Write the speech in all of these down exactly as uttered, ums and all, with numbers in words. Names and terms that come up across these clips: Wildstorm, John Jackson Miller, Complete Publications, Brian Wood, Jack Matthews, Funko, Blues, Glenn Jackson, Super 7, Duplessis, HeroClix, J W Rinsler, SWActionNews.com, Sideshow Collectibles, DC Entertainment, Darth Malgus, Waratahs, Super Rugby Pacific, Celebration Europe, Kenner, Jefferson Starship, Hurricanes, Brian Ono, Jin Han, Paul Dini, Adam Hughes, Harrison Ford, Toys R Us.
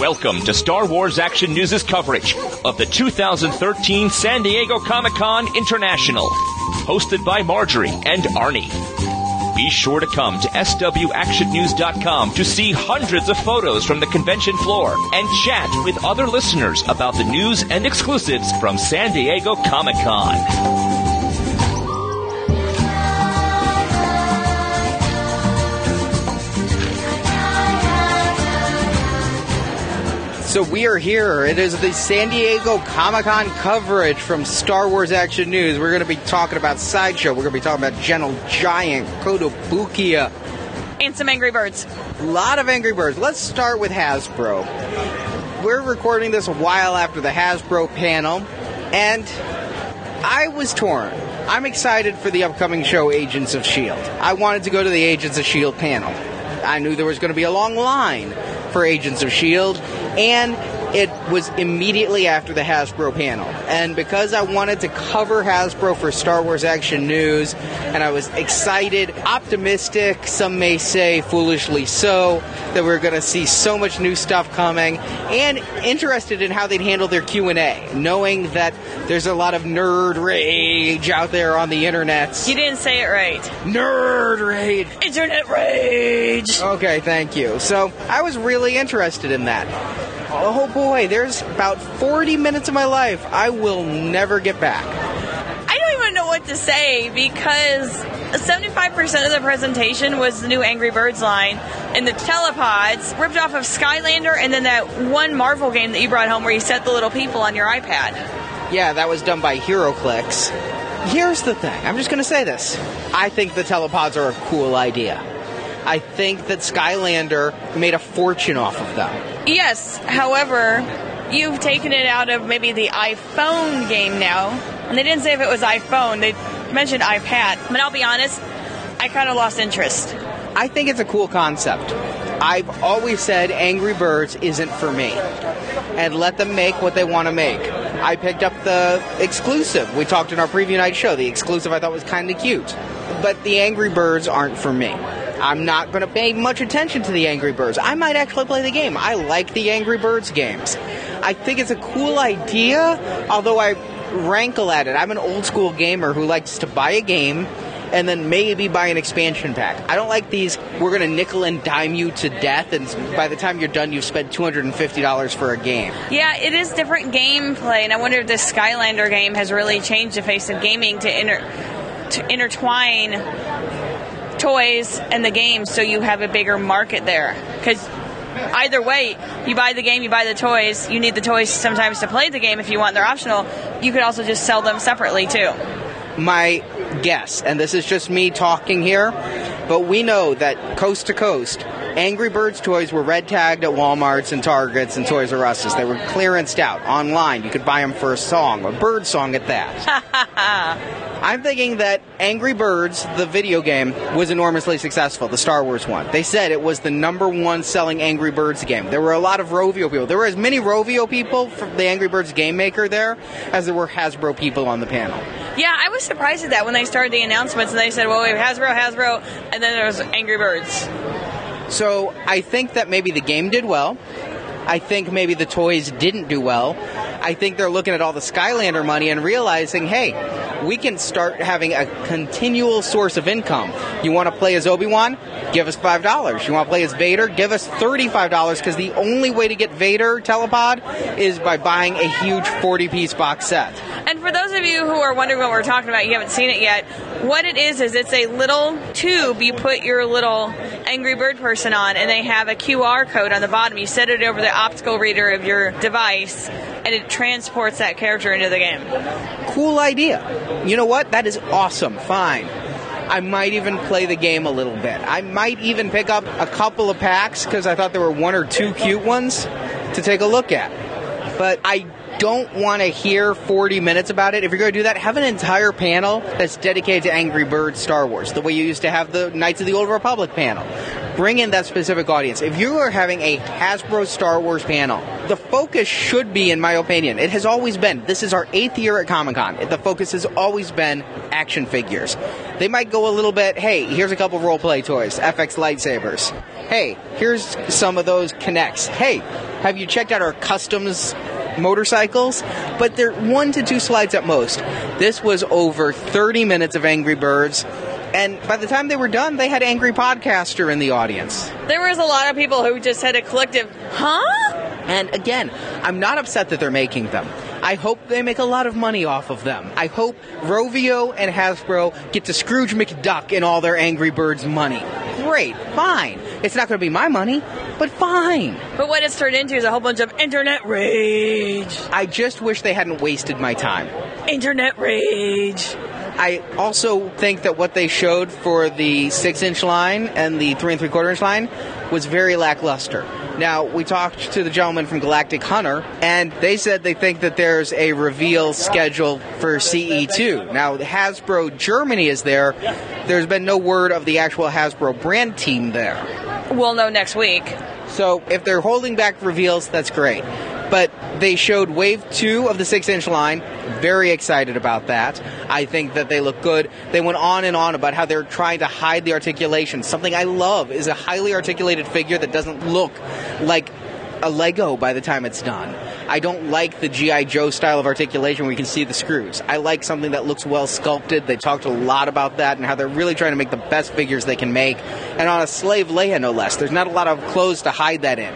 Welcome to Star Wars Action News' coverage of the two thousand thirteen San Diego Comic-Con International, hosted by Marjorie and Arnie. Be sure to come to S W action news dot com to see hundreds of photos from the convention floor and chat with other listeners about the news and exclusives from San Diego Comic-Con. So we are here. It is the San Diego Comic-Con coverage from Star Wars Action News. We're going to be talking about Sideshow. We're going to be talking about Gentle Giant, Kotobukiya. And some Angry Birds. A lot of Angry Birds. Let's start with Hasbro. We're recording this a while after the Hasbro panel, and I was torn. I'm excited for the upcoming show, Agents of S H I E L D. I wanted to go to the Agents of S H I E L D panel. I knew there was going to be a long line for Agents of S H I E L D, and it was immediately after the Hasbro panel. And because I wanted to cover Hasbro for Star Wars Action News, and I was excited, optimistic, some may say foolishly so, that we were going to see so much new stuff coming, and interested in how they'd handle their Q and A, knowing that there's a lot of nerd rage out there on the internet. You didn't say it right. Nerd rage. Internet rage. Okay, thank you. So I was really interested in that. Oh boy, there's about forty minutes of my life I will never get back. I don't even know what to say, because seventy-five percent of the presentation was the new Angry Birds line, and the telepods ripped off of Skylander, and then that one Marvel game that you brought home where you set the little people on your iPad. Yeah, that was done by HeroClix. Here's the thing. I'm just going to say this. I think the telepods are a cool idea. I think that Skylander made a fortune off of them. Yes, however, you've taken it out of maybe the iPhone game now. And they didn't say if it was iPhone. They mentioned iPad. But I'll be honest, I kind of lost interest. I think it's a cool concept. I've always said Angry Birds isn't for me. And let them make what they want to make. I picked up the exclusive. We talked in our preview night show. The exclusive I thought was kind of cute. But the Angry Birds aren't for me. I'm not going to pay much attention to the Angry Birds. I might actually play the game. I like the Angry Birds games. I think it's a cool idea, although I rankle at it. I'm an old school gamer who likes to buy a game and then maybe buy an expansion pack. I don't like these, we're going to nickel and dime you to death, and by the time you're done, you've spent two hundred fifty dollars for a game. Yeah, it is different gameplay, and I wonder if this Skylander game has really changed the face of gaming to, inter- to intertwine toys and the game, so you have a bigger market there. Because either way, you buy the game, you buy the toys. You need the toys sometimes to play the game if you want. They're optional. You could also just sell them separately, too. My guess, and this is just me talking here, but we know that coast to coast, Angry Birds toys were red tagged at Walmarts and Targets and Toys R Us's. They were clearanced out online. You could buy them for a song, a bird song at that. I'm thinking that Angry Birds, the video game, was enormously successful, the Star Wars one. They said it was the number one selling Angry Birds game. There were a lot of Rovio people. There were as many Rovio people from the Angry Birds game maker there as there were Hasbro people on the panel. Yeah, I was surprised at that when they started the announcements and they said, well, we have Hasbro, Hasbro, and then there was Angry Birds. So I think that maybe the game did well. I think maybe the toys didn't do well. I think they're looking at all the Skylander money and realizing, hey, we can start having a continual source of income. You want to play as Obi-Wan? Give us five dollars. You want to play as Vader? Give us thirty-five dollars, because the only way to get Vader Telepod is by buying a huge forty-piece box set. And for those of you who are wondering what we're talking about, you haven't seen it yet, what it is is it's a little tube you put your little Angry Bird person on, and they have a Q R code on the bottom. You set it over the optical reader of your device, and it transports that character into the game. Cool idea. You know what? That is awesome. Fine. I might even play the game a little bit. I might even pick up a couple of packs because I thought there were one or two cute ones to take a look at. But I don't want to hear forty minutes about it. If you're going to do that, have an entire panel that's dedicated to Angry Birds Star Wars, the way you used to have the Knights of the Old Republic panel. Bring in that specific audience. If you are having a Hasbro Star Wars panel, the focus should be, in my opinion, it has always been, this is our eighth year at Comic-Con, the focus has always been action figures. They might go a little bit, hey, here's a couple role-play toys, F X lightsabers. Hey, here's some of those Kinects. Hey, have you checked out our customs motorcycles? But they're one to two slides at most. This was over thirty minutes of Angry Birds, and by the time they were done, they had Angry Podcaster in the audience. There was a lot of people who just had a collective, huh? And again, I'm not upset that they're making them. I hope they make a lot of money off of them. I hope Rovio and Hasbro get to Scrooge McDuck in all their Angry Birds money. Great, fine. It's not going to be my money, but fine. But what it's turned into is a whole bunch of internet rage. I just wish they hadn't wasted my time. Internet rage. I also think that what they showed for the six-inch line and the three and three-quarter inch line was very lackluster. Now, we talked to the gentleman from Galactic Hunter, and they said they think that there's a reveal scheduled for C E two. Now, Hasbro Germany is there. There's been no word of the actual Hasbro brand team there. We'll know next week. So, if they're holding back reveals, that's great. But they showed Wave two of the six-inch line. Very excited about that. I think that they look good. They went on and on about how they're trying to hide the articulation. Something I love is a highly articulated figure that doesn't look like a Lego by the time it's done. I don't like the G I. Joe style of articulation where you can see the screws. I like something that looks well sculpted. They talked a lot about that and how they're really trying to make the best figures they can make. And on a slave Leia, no less. There's not a lot of clothes to hide that in.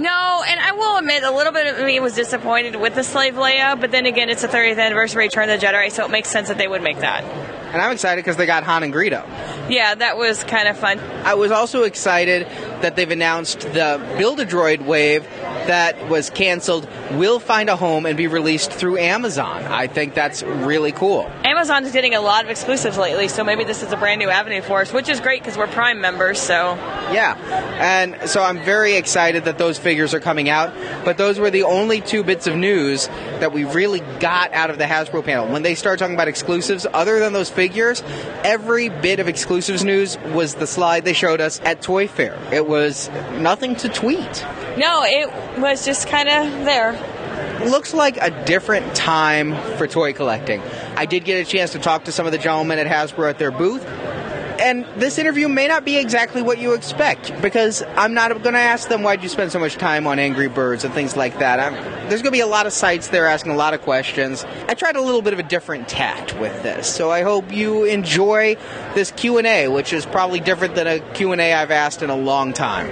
No, and I will admit a little bit of me was disappointed with the Slave Leia, but then again, it's the thirtieth anniversary of Return of the Jedi, so it makes sense that they would make that. And I'm excited because they got Han and Greedo. Yeah, that was kind of fun. I was also excited that they've announced the Build-A-Droid wave that was canceled will find a home and be released through Amazon. I think that's really cool. Amazon is getting a lot of exclusives lately, so maybe this is a brand new avenue for us, which is great because we're Prime members, so... Yeah, and so I'm very excited that those figures are coming out, but those were the only two bits of news that we really got out of the Hasbro panel. When they started talking about exclusives, other than those figures, every bit of exclusives news was the slide they showed us at Toy Fair. It was nothing to tweet. No, it was just kind of there. Looks like a different time for toy collecting. I did get a chance to talk to some of the gentlemen at Hasbro at their booth, and this interview may not be exactly what you expect, because I'm not going to ask them why'd you spend so much time on Angry Birds and things like that. I'm, there's going to be a lot of sites there asking a lot of questions. I tried a little bit of a different tact with this, so I hope you enjoy this Q and A, which is probably different than a Q and A I've asked in a long time.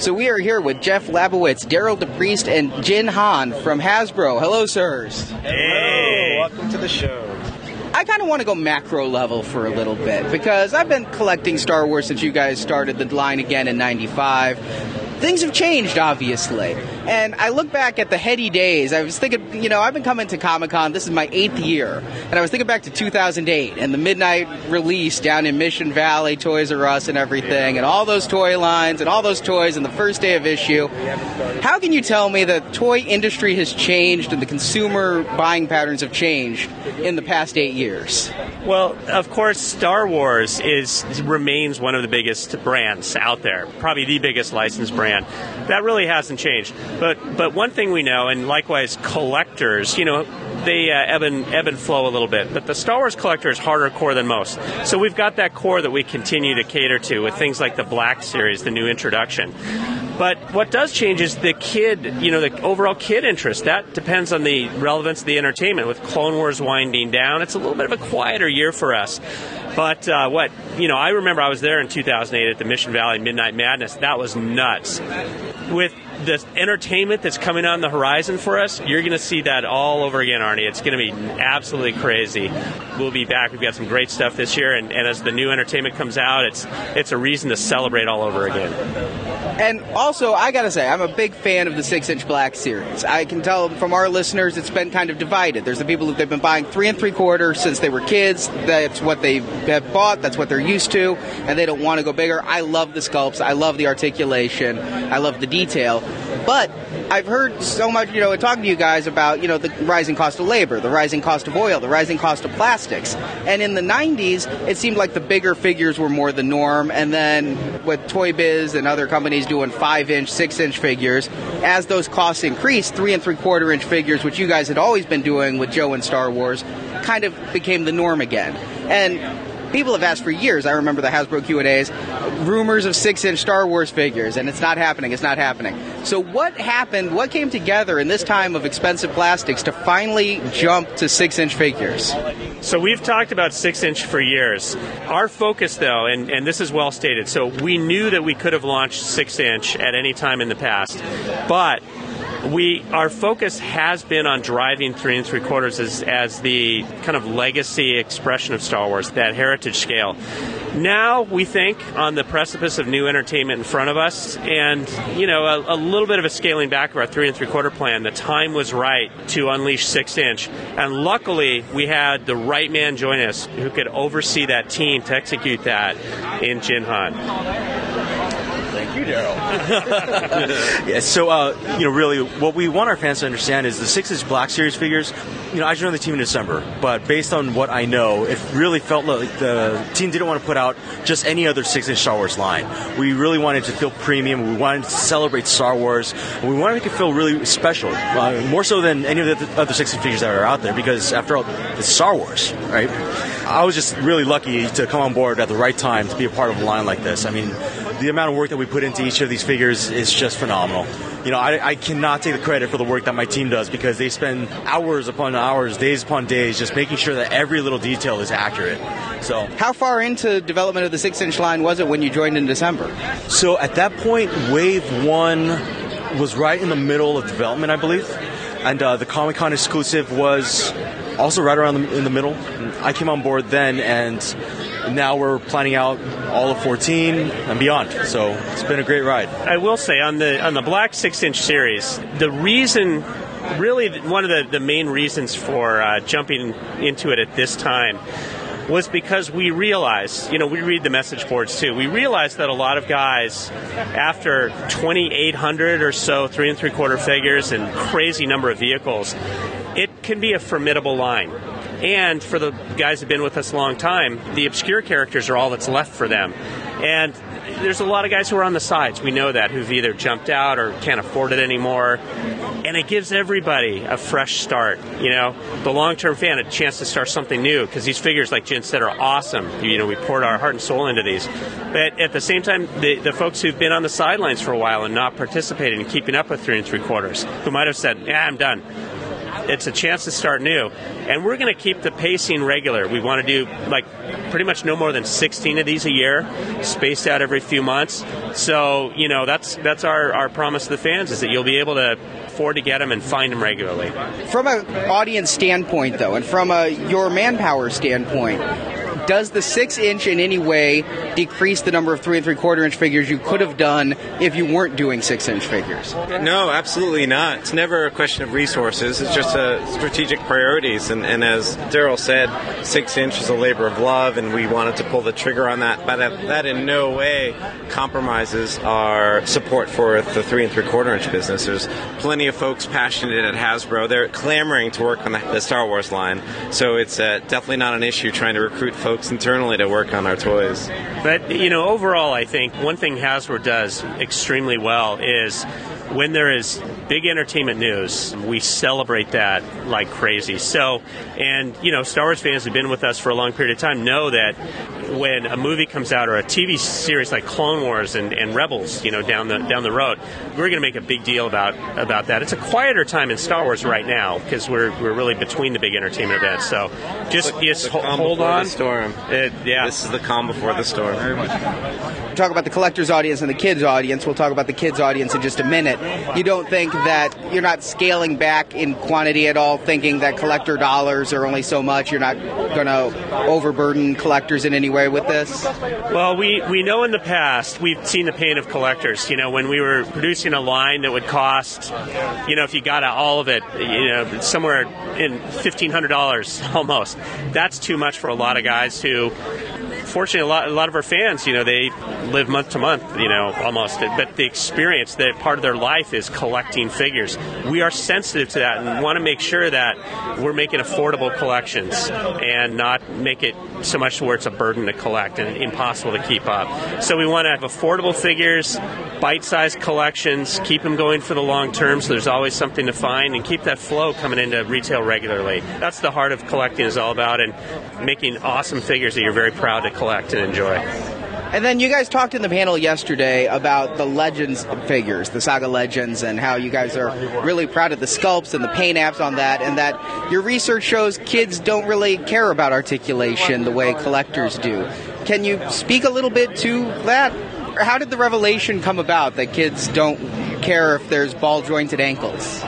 So we are here with Jeff Labowitz, Daryl DePriest, and Jin Han from Hasbro. Hello, sirs. Hey. Hello. Welcome to the show. I kind of want to go macro level for a little bit, because I've been collecting Star Wars since you guys started the line again in ninety-five. Things have changed, obviously. And I look back at the heady days. I was thinking, you know, I've been coming to Comic-Con. This is my eighth year. And I was thinking back to two thousand eight and the midnight release down in Mission Valley, Toys R Us and everything, and all those toy lines and all those toys and the first day of issue. How can you tell me the toy industry has changed and the consumer buying patterns have changed in the past eight years? Well, of course, Star Wars is remains one of the biggest brands out there, probably the biggest licensed brand. That really hasn't changed. But but one thing we know, and likewise collectors, you know, they uh, ebb, and, ebb and flow a little bit. But the Star Wars collector is harder core than most. So we've got that core that we continue to cater to with things like the Black Series, the new introduction. But what does change is the kid, you know, the overall kid interest. That depends on the relevance of the entertainment. With Clone Wars winding down, it's a little bit of a quieter year for us. But uh, what, you know, I remember I was there in two thousand eight at the Mission Valley Midnight Madness. That was nuts. With the entertainment that's coming on the horizon for us, you're going to see that all over again, Arnie. It's going to be absolutely crazy. We'll be back. We've got some great stuff this year, and, and as the new entertainment comes out, it's it's a reason to celebrate all over again. And also, I got to say, I'm a big fan of the six inch Black series. I can tell from our listeners it's been kind of divided. There's the people who have been buying three and three quarter since they were kids. That's what they have bought. That's what they're used to, and they don't want to go bigger. I love the sculpts. I love the articulation. I love the detail. But I've heard so much, you know, talking to you guys about, you know, the rising cost of labor, the rising cost of oil, the rising cost of plastics. And in the nineties, it seemed like the bigger figures were more the norm. And then with Toy Biz and other companies doing five inch, six inch figures, as those costs increased, three and three quarter inch figures, which you guys had always been doing with Joe and Star Wars, kind of became the norm again. And people have asked for years, I remember the Hasbro Q and A's, rumors of six inch Star Wars figures, and it's not happening, it's not happening. So what happened, what came together in this time of expensive plastics to finally jump to six inch figures? So we've talked about six inch for years. Our focus, though, and, and this is well stated, so we knew that we could have launched six inch at any time in the past, but We our focus has been on driving three and three quarters as, as the kind of legacy expression of Star Wars, that heritage scale. Now we think on the precipice of new entertainment in front of us, and you know a, a little bit of a scaling back of our three and three quarter plan. The time was right to unleash six inch, and luckily we had the right man join us who could oversee that team to execute that in Jin Han. Thank you, Daryl. Yeah, so, uh, you know, really, what we want our fans to understand is the six inch Black Series figures, you know, I joined the team in December, but based on what I know, it really felt like the team didn't want to put out just any other six inch Star Wars line. We really wanted to feel premium, we wanted to celebrate Star Wars, and we wanted to feel really special, uh, more so than any of the other six inch figures that are out there, because, after all, it's Star Wars, right? I was just really lucky to come on board at the right time to be a part of a line like this. I mean, the amount of work that we put into each of these figures is just phenomenal. You know, I, I cannot take the credit for the work that my team does, because they spend hours upon hours, days upon days, just making sure that every little detail is accurate. So, how far into development of the six inch line was it when you joined in December? So at that point, Wave one was right in the middle of development, I believe. And uh, the Comic-Con exclusive was also right around the, in the middle. I came on board then, and now we're planning out all of fourteen and beyond. So it's been a great ride. I will say, on the on the Black six inch series, the reason, really one of the, the main reasons for uh, jumping into it at this time was because we realized, you know, we read the message boards too, we realized that a lot of guys, after twenty-eight hundred or so three and three quarter figures and crazy number of vehicles, it can be a formidable line. And for the guys who've been with us a long time, the obscure characters are all that's left for them. And there's a lot of guys who are on the sides, we know that, who've either jumped out or can't afford it anymore. And it gives everybody a fresh start, you know, the long-term fan a chance to start something new, because these figures, like Jen said, are awesome. You know, we poured our heart and soul into these. But at the same time, the, the folks who've been on the sidelines for a while and not participating and keeping up with three and three quarters, who might have said, yeah, I'm done. It's a chance to start new. And we're going to keep the pacing regular. We want to do, like, pretty much no more than sixteen of these a year, spaced out every few months. So, you know, that's that's our, our promise to the fans, is that you'll be able to afford to get them and find them regularly. From an audience standpoint, though, and from a your manpower standpoint, does the six inch in any way decrease the number of three and three quarter inch figures you could have done if you weren't doing six inch figures? No, absolutely not. It's never a question of resources. It's just a strategic priorities. And, and as Daryl said, six inch is a labor of love, and we wanted to pull the trigger on that. But that, that in no way compromises our support for the three and three quarter inch business. There's plenty of folks passionate at Hasbro. They're clamoring to work on the, the Star Wars line. So it's uh, definitely not an issue trying to recruit folks internally to work on our toys. But, you know, overall, I think one thing Hasbro does extremely well is when there is big entertainment news, we celebrate that like crazy. So, and, you know, Star Wars fans who've been with us for a long period of time know that when a movie comes out or a T V series like Clone Wars and, and Rebels, you know, down the down the road, we're going to make a big deal about about that. It's a quieter time in Star Wars right now, because we're we're really between the big entertainment events. So just, the, just the ho- hold on. It, yeah. This is the calm before the storm. Very much. We'll talk about the collector's audience and the kids' audience. We'll talk about the kids' audience in just a minute. you don't think that you're not scaling back in quantity at all, thinking that collector dollars are only so much, you're not going to overburden collectors in any way with this? Well, we, we know in the past, we've seen the pain of collectors. You know, when we were producing a line that would cost, you know, if you got all of it, you know, somewhere in fifteen hundred dollars almost. That's too much for a lot of guys who... Fortunately, a lot, a lot of our fans, you know, they live month to month, you know, almost. But the experience, that part of their life is collecting figures. We are sensitive to that and want to make sure that we're making affordable collections and not make it so much where it's a burden to collect and impossible to keep up. So we want to have affordable figures, bite-sized collections, keep them going for the long term so there's always something to find, and keep that flow coming into retail regularly. That's the heart of collecting is all about, and making awesome figures that you're very proud to collect. collect and enjoy. And then you guys talked in the panel yesterday about the Legends figures, the Saga Legends, and how you guys are really proud of the sculpts and the paint apps on that, and that your research shows kids don't really care about articulation the way collectors do. Can you speak a little bit to that? How did the revelation come about that kids don't care if there's ball-jointed ankles?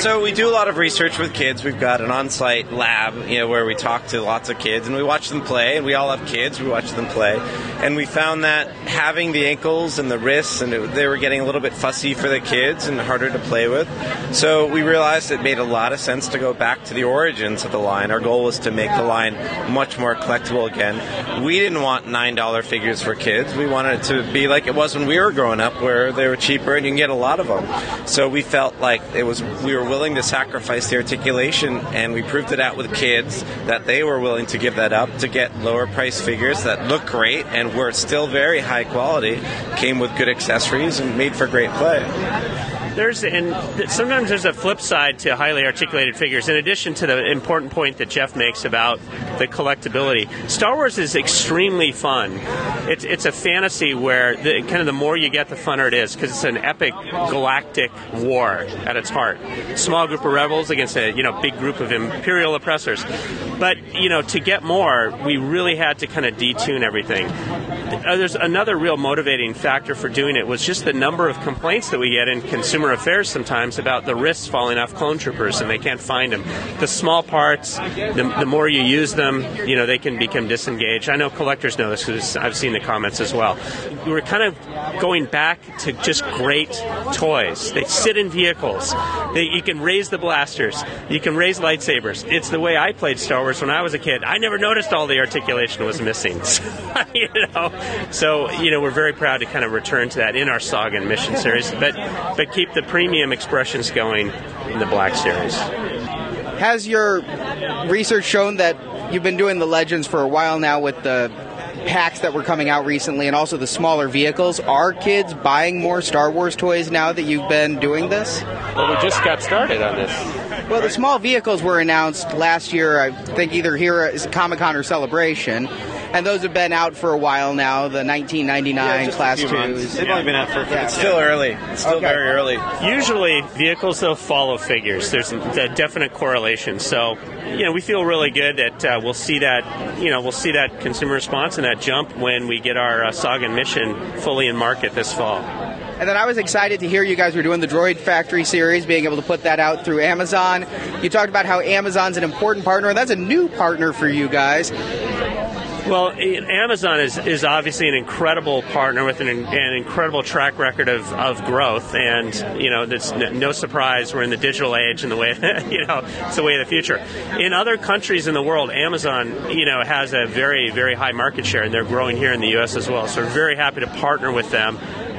So we do a lot of research with kids. We've got an on-site lab, you know, where we talk to lots of kids, and we watch them play, and we all have kids, we watch them play, and we found that having the ankles and the wrists, and it, they were getting a little bit fussy for the kids and harder to play with. So we realized it made a lot of sense to go back to the origins of the line. Our goal was to make the line much more collectible again. We didn't want nine dollar figures for kids. We wanted it to be like it was when we were growing up, where they were cheaper and you can get a lot of them. So we felt like It was we were willing to sacrifice the articulation, and we proved it out with kids that they were willing to give that up to get lower price figures that look great and were still very high quality, came with good accessories, and made for great play. There's and sometimes there's a flip side to highly articulated figures. In addition to the important point that Jeff makes about the collectability, Star Wars is extremely fun. It's it's a fantasy where the, kind of the more you get, the funner it is, because it's an epic galactic war at its heart. Small group of rebels against a you know big group of imperial oppressors. But you know to get more, we really had to kind of detune everything. There's another real motivating factor for doing it was just the number of complaints that we get in consumer affairs sometimes about the wrists falling off clone troopers and they can't find them. The small parts, the, the more you use them, you know, they can become disengaged. I know collectors know this because I've seen the comments as well. We were kind of going back to just great toys. They sit in vehicles. They, you can raise the blasters. You can raise lightsabers. It's the way I played Star Wars when I was a kid. I never noticed all the articulation was missing. you know. So, you know, we're very proud to kind of return to that in our Saga and Mission series, but but keep the premium expressions going in the Black series. Has your research shown that you've been doing the Legends for a while now with the packs that were coming out recently and also the smaller vehicles? Are kids buying more Star Wars toys now that you've been doing this? Well, we just got started on this. Well, the small vehicles were announced last year, I think either here at Comic-Con or Celebration, and those have been out for a while now, the nineteen ninety-nine yeah, Class twos. They've yeah. only been out for a few yeah. It's still early. It's still okay. very early. Usually, vehicles, though, follow figures. There's a definite correlation. So, you know, we feel really good that uh, we'll see that, you know, we'll see that consumer response and that jump when we get our uh, Saga and Mission fully in market this fall. And then I was excited to hear you guys were doing the Droid Factory series, being able to put that out through Amazon. You talked about how Amazon's an important partner, and that's a new partner for you guys. Well, Amazon is, is obviously an incredible partner with an, an incredible track record of, of growth, and you know that's no surprise. We're in the digital age, and the way you know it's the way of the future. In other countries in the world, Amazon you know has a very very high market share, and they're growing here in the U S as well. So we're very happy to partner with them.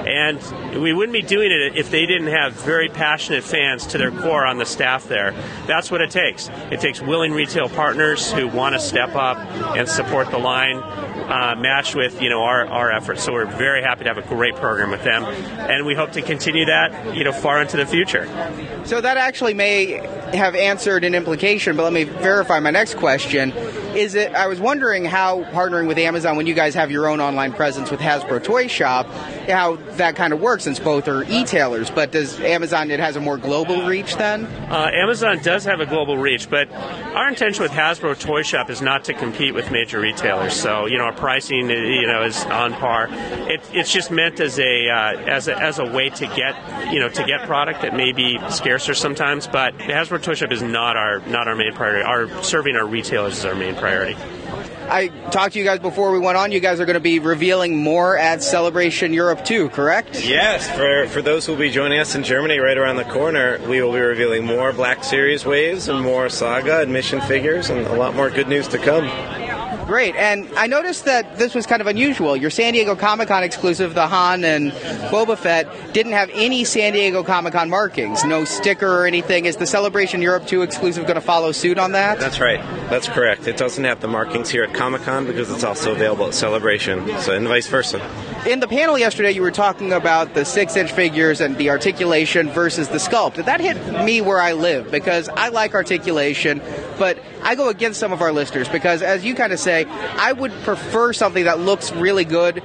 And we wouldn't be doing it if they didn't have very passionate fans to their core on the staff there. That's what it takes. It takes willing retail partners who want to step up and support the line, uh, matched with you know our, our efforts. So we're very happy to have a great program with them, and we hope to continue that you know far into the future. So that actually may have answered an implication, but let me verify my next question. Is it? I was wondering how partnering with Amazon, when you guys have your own online presence with Hasbro Toy Shop, how that kind of work since both are e-tailers, but does Amazon, it has a more global reach then? Uh, Amazon does have a global reach, but our intention with Hasbro Toy Shop is not to compete with major retailers. So, you know, our pricing, you know, is on par. It, it's just meant as a, uh, as a as a way to get, you know, to get product that may be scarcer sometimes, but Hasbro Toy Shop is not our, not our main priority. Our serving our retailers is our main priority. I talked to you guys before we went on. You guys are going to be revealing more at Celebration Europe too, correct? Yes. For for those who will be joining us in Germany right around the corner, we will be revealing more Black Series waves and more Saga and Mission figures and a lot more good news to come. Great. And I noticed that this was kind of unusual. Your San Diego Comic-Con exclusive, the Han and Boba Fett, didn't have any San Diego Comic-Con markings, no sticker or anything. Is the Celebration Europe two exclusive going to follow suit on that? That's right. That's correct. It doesn't have the markings here at Comic-Con because it's also available at Celebration, so and vice versa. In the panel yesterday, you were talking about the six-inch figures and the articulation versus the sculpt. That hit me where I live because I like articulation, but I go against some of our listeners because, as you kind of said, I would prefer something that looks really good,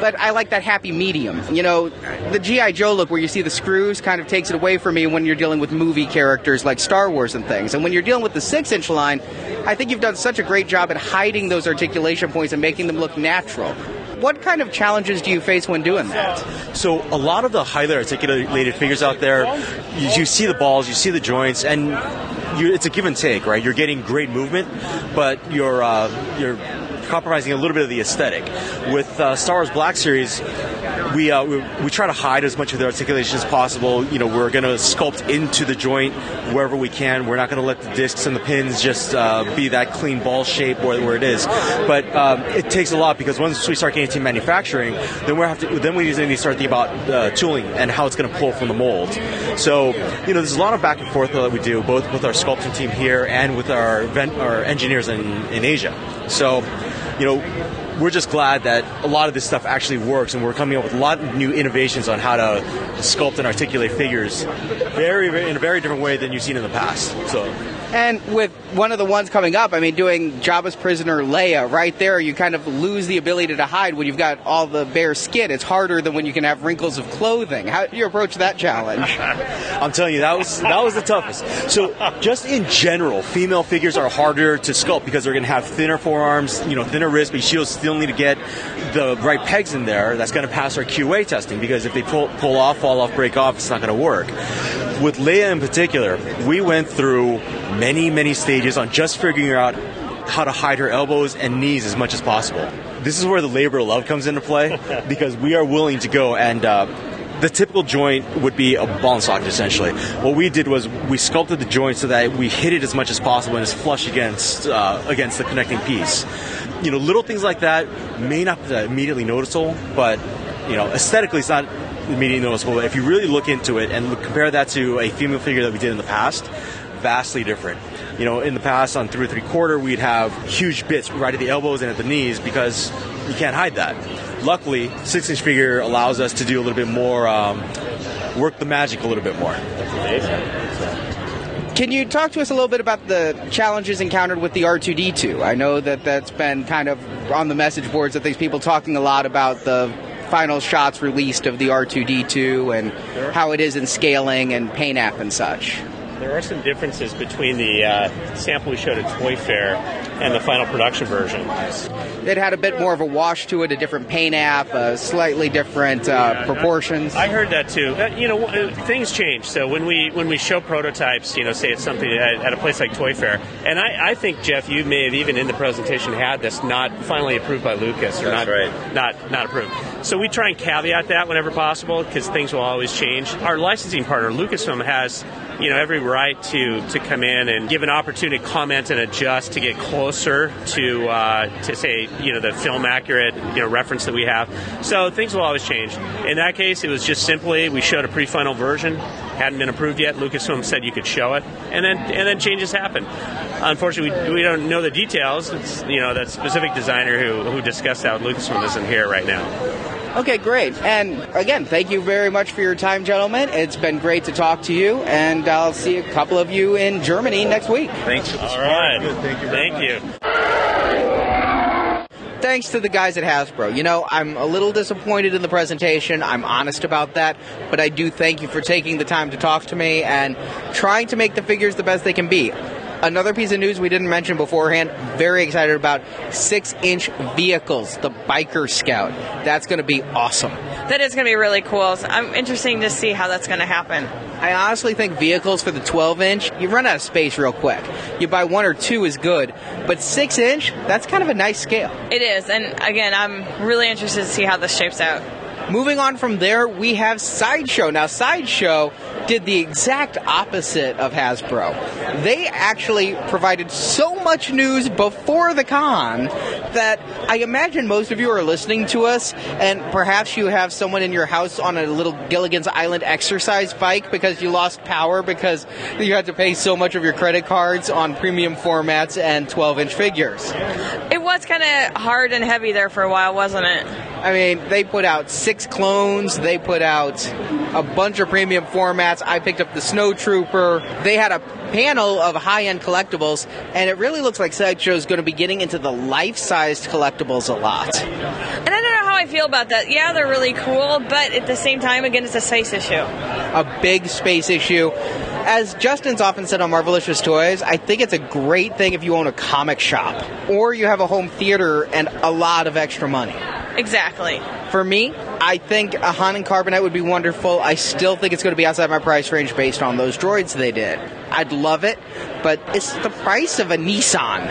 but I like that happy medium. You know, the G I. Joe look where you see the screws kind of takes it away from me when you're dealing with movie characters like Star Wars and things. And when you're dealing with the six-inch line, I think you've done such a great job at hiding those articulation points and making them look natural. What kind of challenges do you face when doing that? So a lot of the highly articulated figures out there, you, you see the balls, you see the joints, and you, it's a give and take, right? You're getting great movement, but you're uh, you're compromising a little bit of the aesthetic. With uh, Star Wars Black Series, we, uh, we we try to hide as much of the articulation as possible. You know, we're going to sculpt into the joint wherever we can. We're not going to let the discs and the pins just uh, be that clean ball shape where, where it is. But um, it takes a lot because once we start getting into manufacturing, then we have to then we need to start thinking about uh, tooling and how it's going to pull from the mold. So you know, there's a lot of back and forth that we do both with our sculpting team here and with our vent, our engineers in in Asia. So. You know, we're just glad that a lot of this stuff actually works, and we're coming up with a lot of new innovations on how to sculpt and articulate figures very, very in a very different way than you've seen in the past. So, and with one of the ones coming up, I mean, doing Jabba's prisoner Leia right there, you kind of lose the ability to hide when you've got all the bare skin. It's harder than when you can have wrinkles of clothing. How do you approach that challenge? I'm telling you, that was that was the toughest. So, just in general, female figures are harder to sculpt because they're going to have thinner forearms, you know, thinner wrists, but she'll still need to get the right pegs in there. That's going to pass our Q A testing because if they pull pull off, fall off, break off, it's not going to work. With Leia in particular, we went through many, many stages on just figuring out how to hide her elbows and knees as much as possible. This is where the labor of love comes into play because we are willing to go and... Uh, the typical joint would be a ball socket, essentially. What we did was we sculpted the joint so that we hit it as much as possible and it's flush against uh, against the connecting piece. You know, little things like that may not be immediately noticeable, but you know, aesthetically it's not immediately noticeable. But if you really look into it and compare that to a female figure that we did in the past, vastly different. You know, in the past on three or three quarter, we'd have huge bits right at the elbows and at the knees because you can't hide that. Luckily, six-inch figure allows us to do a little bit more, um, work the magic a little bit more. Can you talk to us a little bit about the challenges encountered with the R two D two? I know that that's been kind of on the message boards that there's people talking a lot about the final shots released of the R two D two and how it is in scaling and paint app and such. There are some differences between the uh, sample we showed at Toy Fair and the final production version. It had a bit more of a wash to it, a different paint app, uh, slightly different uh, yeah, proportions. I heard that too. That, you know, things change. So when we when we show prototypes, you know, say it's something at, at a place like Toy Fair, and I, I think Jeff, you may have even in the presentation had this not finally approved by Lucas or That's not right. not not approved. So we try and caveat that whenever possible because things will always change. Our licensing partner, Lucasfilm, has you know every right to, to come in and give an opportunity to comment and adjust to get closer to uh, to say you know the film accurate you know reference that we have. So things will always change. In that case, it was just simply we showed a pre-final version, hadn't been approved yet. Lucasfilm said you could show it, and then and then changes happen. Unfortunately, we, we don't know the details. It's, you know that specific designer who who discussed that with Lucasfilm isn't here right now. Okay, great. And again, thank you very much for your time, gentlemen. It's been great to talk to you, and I'll see a couple of you in Germany next week. Thanks. All right. Thank you. Thank you. thanks to the guys at Hasbro. You know, I'm a little disappointed in the presentation. I'm honest about that, but I do thank you for taking the time to talk to me and trying to make the figures the best they can be. Another piece of news we didn't mention beforehand, very excited about, six-inch vehicles, the Biker Scout. That's going to be awesome. That is going to be really cool. So I'm interested to see how that's going to happen. I honestly think vehicles for the twelve-inch, you run out of space real quick. You buy one or two is good, but six-inch, that's kind of a nice scale. It is, and again, I'm really interested to see how this shapes out. Moving on from there, we have Sideshow. Now, Sideshow did the exact opposite of Hasbro. They actually provided so much news before the con that I imagine most of you are listening to us, and perhaps you have someone in your house on a little Gilligan's Island exercise bike because you lost power because you had to pay so much of your credit cards on premium formats and twelve-inch figures. It was kind of hard and heavy there for a while, wasn't it? I mean, they put out six clones. They put out a bunch of premium formats. I picked up the Snow Trooper. They had a panel of high-end collectibles, and it really looks like Sideshow is going to be getting into the life-sized collectibles a lot. And I don't know how I feel about that. Yeah, they're really cool, but at the same time, again, it's a space issue. A big space issue. As Justin's often said on Marvelicious Toys, I think it's a great thing if you own a comic shop or you have a home theater and a lot of extra money. Exactly. For me, I think a Han and Carbonite would be wonderful. I still think it's going to be outside my price range based on those droids they did. I'd love it, but it's the price of a Nissan.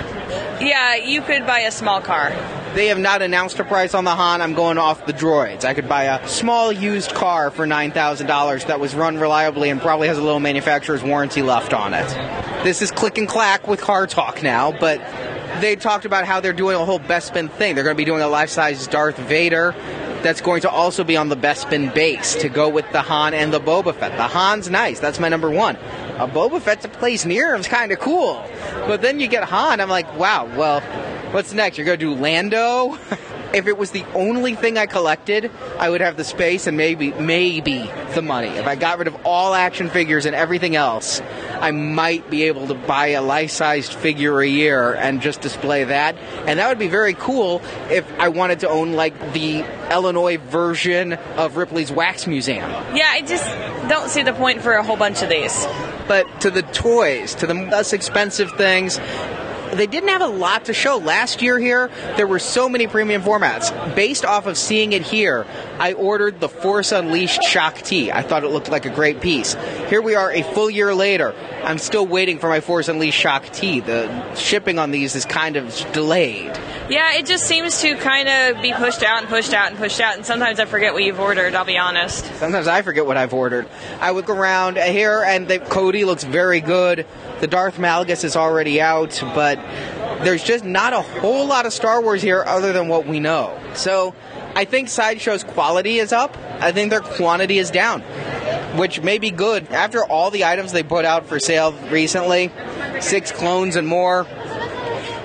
Yeah, you could buy a small car. They have not announced a price on the Han. I'm going off the droids. I could buy a small used car for nine thousand dollars that was run reliably and probably has a little manufacturer's warranty left on it. This is click and clack with car talk now, but they talked about how they're doing a whole Bespin thing. They're going to be doing a life-size Darth Vader that's going to also be on the Bespin base to go with the Han and the Boba Fett. The Han's nice. That's my number one. A Boba Fett to place near him is kind of cool. But then you get Han. I'm like, wow, well, what's next? You're going to do Lando? If it was the only thing I collected, I would have the space and maybe, maybe the money. If I got rid of all action figures and everything else, I might be able to buy a life-sized figure a year and just display that. And that would be very cool if I wanted to own, like, the Illinois version of Ripley's Wax Museum. Yeah, I just don't see the point for a whole bunch of these. But to the toys, to the less expensive things, they didn't have a lot to show. Last year here, there were so many premium formats. Based off of seeing it here, I ordered the Force Unleashed Shakti. I thought it looked like a great piece. Here we are a full year later. I'm still waiting for my Force Unleashed Shakti. The shipping on these is kind of delayed. Yeah, it just seems to kind of be pushed out and pushed out and pushed out, and sometimes I forget what you've ordered, I'll be honest. Sometimes I forget what I've ordered. I look around here, and the Cody looks very good. The Darth Malgus is already out, but there's just not a whole lot of Star Wars here other than what we know. So I think Sideshow's quality is up. I think their quantity is down, which may be good. After all the items they put out for sale recently, six clones and more,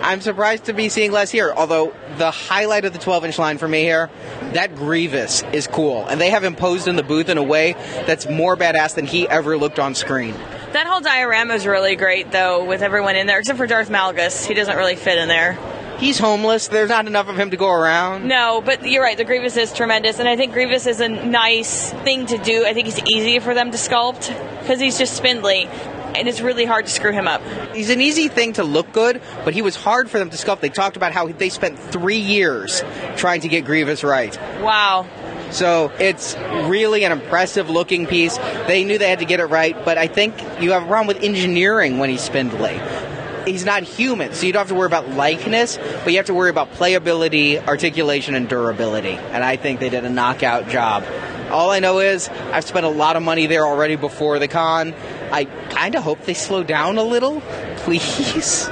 I'm surprised to be seeing less here, although the highlight of the twelve-inch line for me here, that Grievous is cool. And they have him posed in the booth in a way that's more badass than he ever looked on screen. That whole diorama is really great, though, with everyone in there, except for Darth Malgus. He doesn't really fit in there. He's homeless. There's not enough of him to go around. No, but you're right. The Grievous is tremendous, and I think Grievous is a nice thing to do. I think he's easy for them to sculpt because he's just spindly, and it's really hard to screw him up. He's an easy thing to look good, but he was hard for them to sculpt. They talked about how they spent three years trying to get Grievous right. Wow. So it's really an impressive-looking piece. They knew they had to get it right, but I think you have a problem with engineering when he's spindly. He's not human, so you don't have to worry about likeness, but you have to worry about playability, articulation, and durability. And I think they did a knockout job. All I know is I've spent a lot of money there already before the con. I kind of hope they slow down a little, please.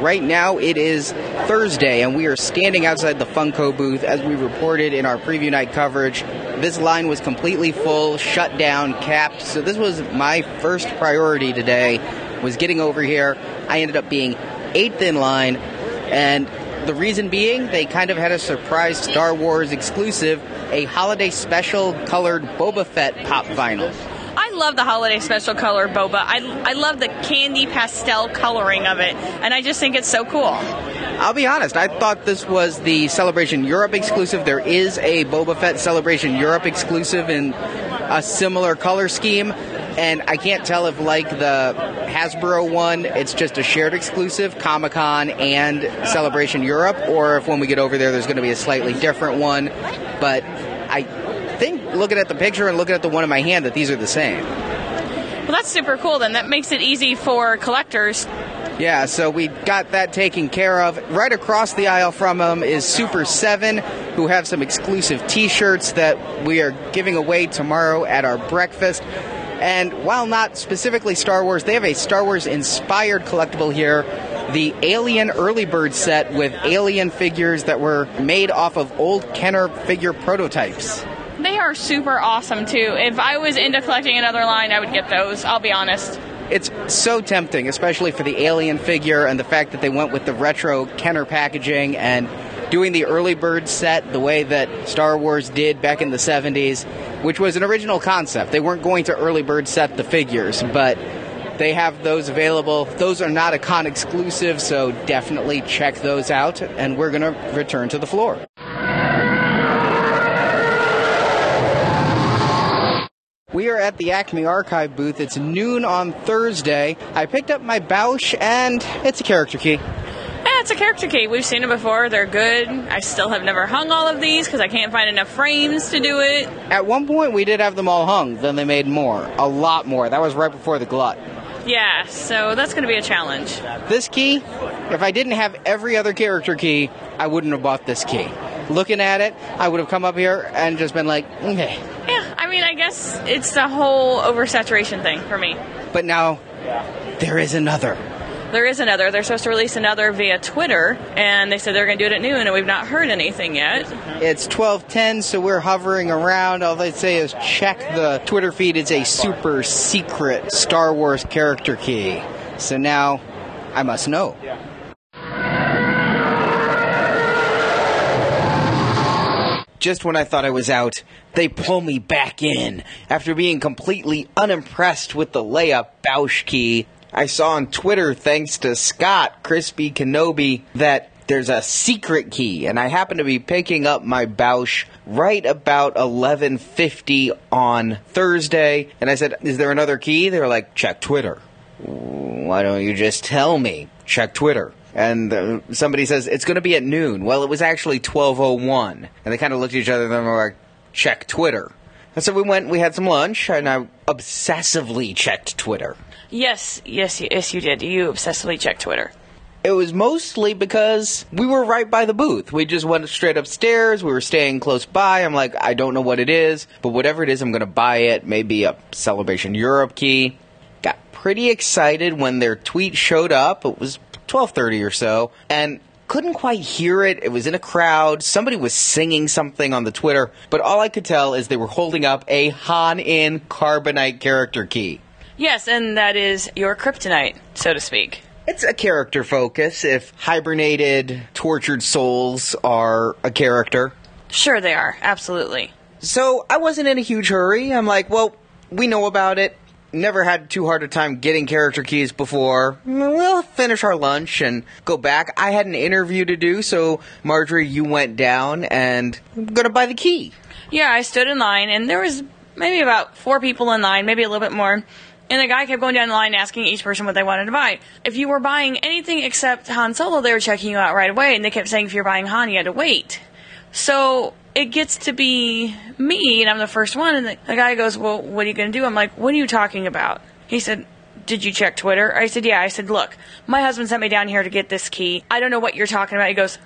Right now it is Thursday, and we are standing outside the Funko booth. As we reported in our preview night coverage, this line was completely full, shut down, capped. So this was my first priority today, was getting over here. I ended up being eighth in line, and the reason being they kind of had a surprise Star Wars exclusive, a holiday special colored Boba Fett pop vinyl. I love the holiday special color boba. I, I love the candy pastel coloring of it, and I just think it's so cool. I'll be honest, I thought this was the Celebration Europe exclusive. There is a Boba Fett Celebration Europe exclusive in a similar color scheme, and I can't tell if, like the Hasbro one, it's just a shared exclusive, Comic-Con and Celebration Europe, or if when we get over there there's going to be a slightly different one. But I think, looking at the picture and looking at the one in my hand, that these are the same. Well, that's super cool, then. That makes it easy for collectors. Yeah, so we got that taken care of. Right across the aisle from them is Super seven, who have some exclusive T-shirts that we are giving away tomorrow at our breakfast. And while not specifically Star Wars, they have a Star Wars-inspired collectible here, the Alien Early Bird set with Alien figures that were made off of old Kenner figure prototypes. They are super awesome, too. If I was into collecting another line, I would get those, I'll be honest. It's so tempting, especially for the Alien figure and the fact that they went with the retro Kenner packaging and doing the Early Bird set the way that Star Wars did back in the seventies, which was an original concept. They weren't going to Early Bird set the figures, but they have those available. Those are not a con exclusive, so definitely check those out, and we're going to return to the floor. We are at the Acme Archive booth. It's noon on Thursday. I picked up my Bausch, and it's a character key. Yeah, it's a character key. We've seen them before. They're good. I still have never hung all of these because I can't find enough frames to do it. At one point, we did have them all hung. Then they made more. A lot more. That was right before the glut. Yeah, so that's going to be a challenge. This key, if I didn't have every other character key, I wouldn't have bought this key. Looking at it, I would have come up here and just been like, okay. Yeah, I mean, I guess it's the whole oversaturation thing for me. But now, there is another. There is another. They're supposed to release another via Twitter, and they said they're going to do it at noon, and we've not heard anything yet. It's twelve ten, so we're hovering around. All they say is check the Twitter feed. It's a super secret Star Wars character key. So now, I must know. Yeah. Just when I thought I was out, they pull me back in. After being completely unimpressed with the layup Bausch key, I saw on Twitter, thanks to Scott, Crispy Kenobi, that there's a secret key, and I happen to be picking up my Bausch right about eleven fifty on Thursday, and I said, is there another key? They were like, check Twitter. Why don't you just tell me? Check Twitter. And uh, somebody says, it's going to be at noon. Well, it was actually twelve oh one. And they kind of looked at each other and they were like, check Twitter. And so we went, we had some lunch, and I obsessively checked Twitter. Yes, yes, yes, you did. You obsessively checked Twitter. It was mostly because we were right by the booth. We just went straight upstairs. We were staying close by. I'm like, I don't know what it is, but whatever it is, I'm going to buy it. Maybe a Celebration Europe key. Got pretty excited when their tweet showed up. It was twelve thirty or so, and couldn't quite hear it. It was in a crowd. Somebody was singing something on the Twitter, but all I could tell is they were holding up a Han in Carbonite character key. Yes, and that is your kryptonite, so to speak. It's a character focus if hibernated, tortured souls are a character. Sure they are, absolutely. So I wasn't in a huge hurry. I'm like, well, we know about it. Never had too hard a time getting character keys before. We'll finish our lunch and go back. I had an interview to do, so Marjorie, you went down and I'm going to buy the key. Yeah, I stood in line, and there was maybe about four people in line, maybe a little bit more. And the guy kept going down the line asking each person what they wanted to buy. If you were buying anything except Han Solo, they were checking you out right away, and they kept saying if you're buying Han, you had to wait. So it gets to be me, and I'm the first one, and the guy goes, well, what are you going to do? I'm like, what are you talking about? He said, did you check Twitter? I said, yeah. I said, look, my husband sent me down here to get this key. I don't know what you're talking about. He goes,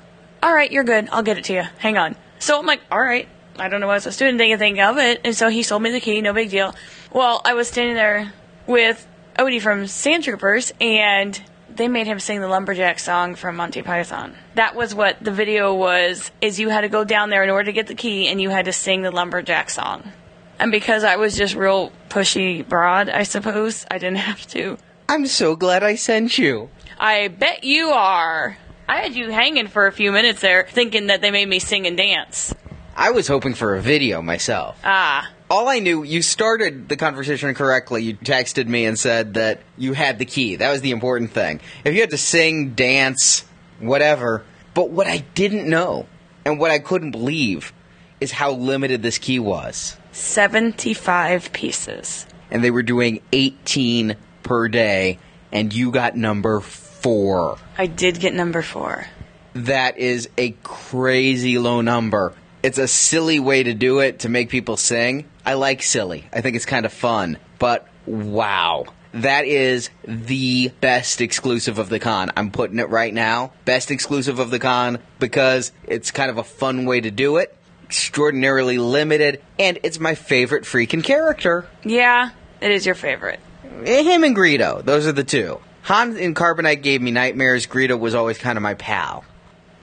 all right, you're good. I'll get it to you. Hang on. So I'm like, all right. I don't know what I was doing. Didn't think of it. And so he sold me the key. No big deal. Well, I was standing there with Odie from Sand Troopers, and they made him sing the Lumberjack song from Monty Python. That was what the video was, is you had to go down there in order to get the key, and you had to sing the Lumberjack song. And because I was just real pushy broad, I suppose, I didn't have to. I'm so glad I sent you. I bet you are. I had you hanging for a few minutes there, thinking that they made me sing and dance. I was hoping for a video myself. Ah. all I knew, you started the conversation correctly. You texted me and said that you had the key. That was the important thing. If you had to sing, dance, whatever. But what I didn't know, and what I couldn't believe, is how limited this key was. seventy-five pieces. And they were doing eighteen per day, and you got number four. I did get number four. That is a crazy low number. It's a silly way to do it, to make people sing. I like silly. I think it's kind of fun. But wow. That is the best exclusive of the con. I'm putting it right now. Best exclusive of the con because it's kind of a fun way to do it. Extraordinarily limited. And it's my favorite freaking character. Yeah, it is your favorite. Him and Greedo. Those are the two. Han and Carbonite gave me nightmares. Greedo was always kind of my pal.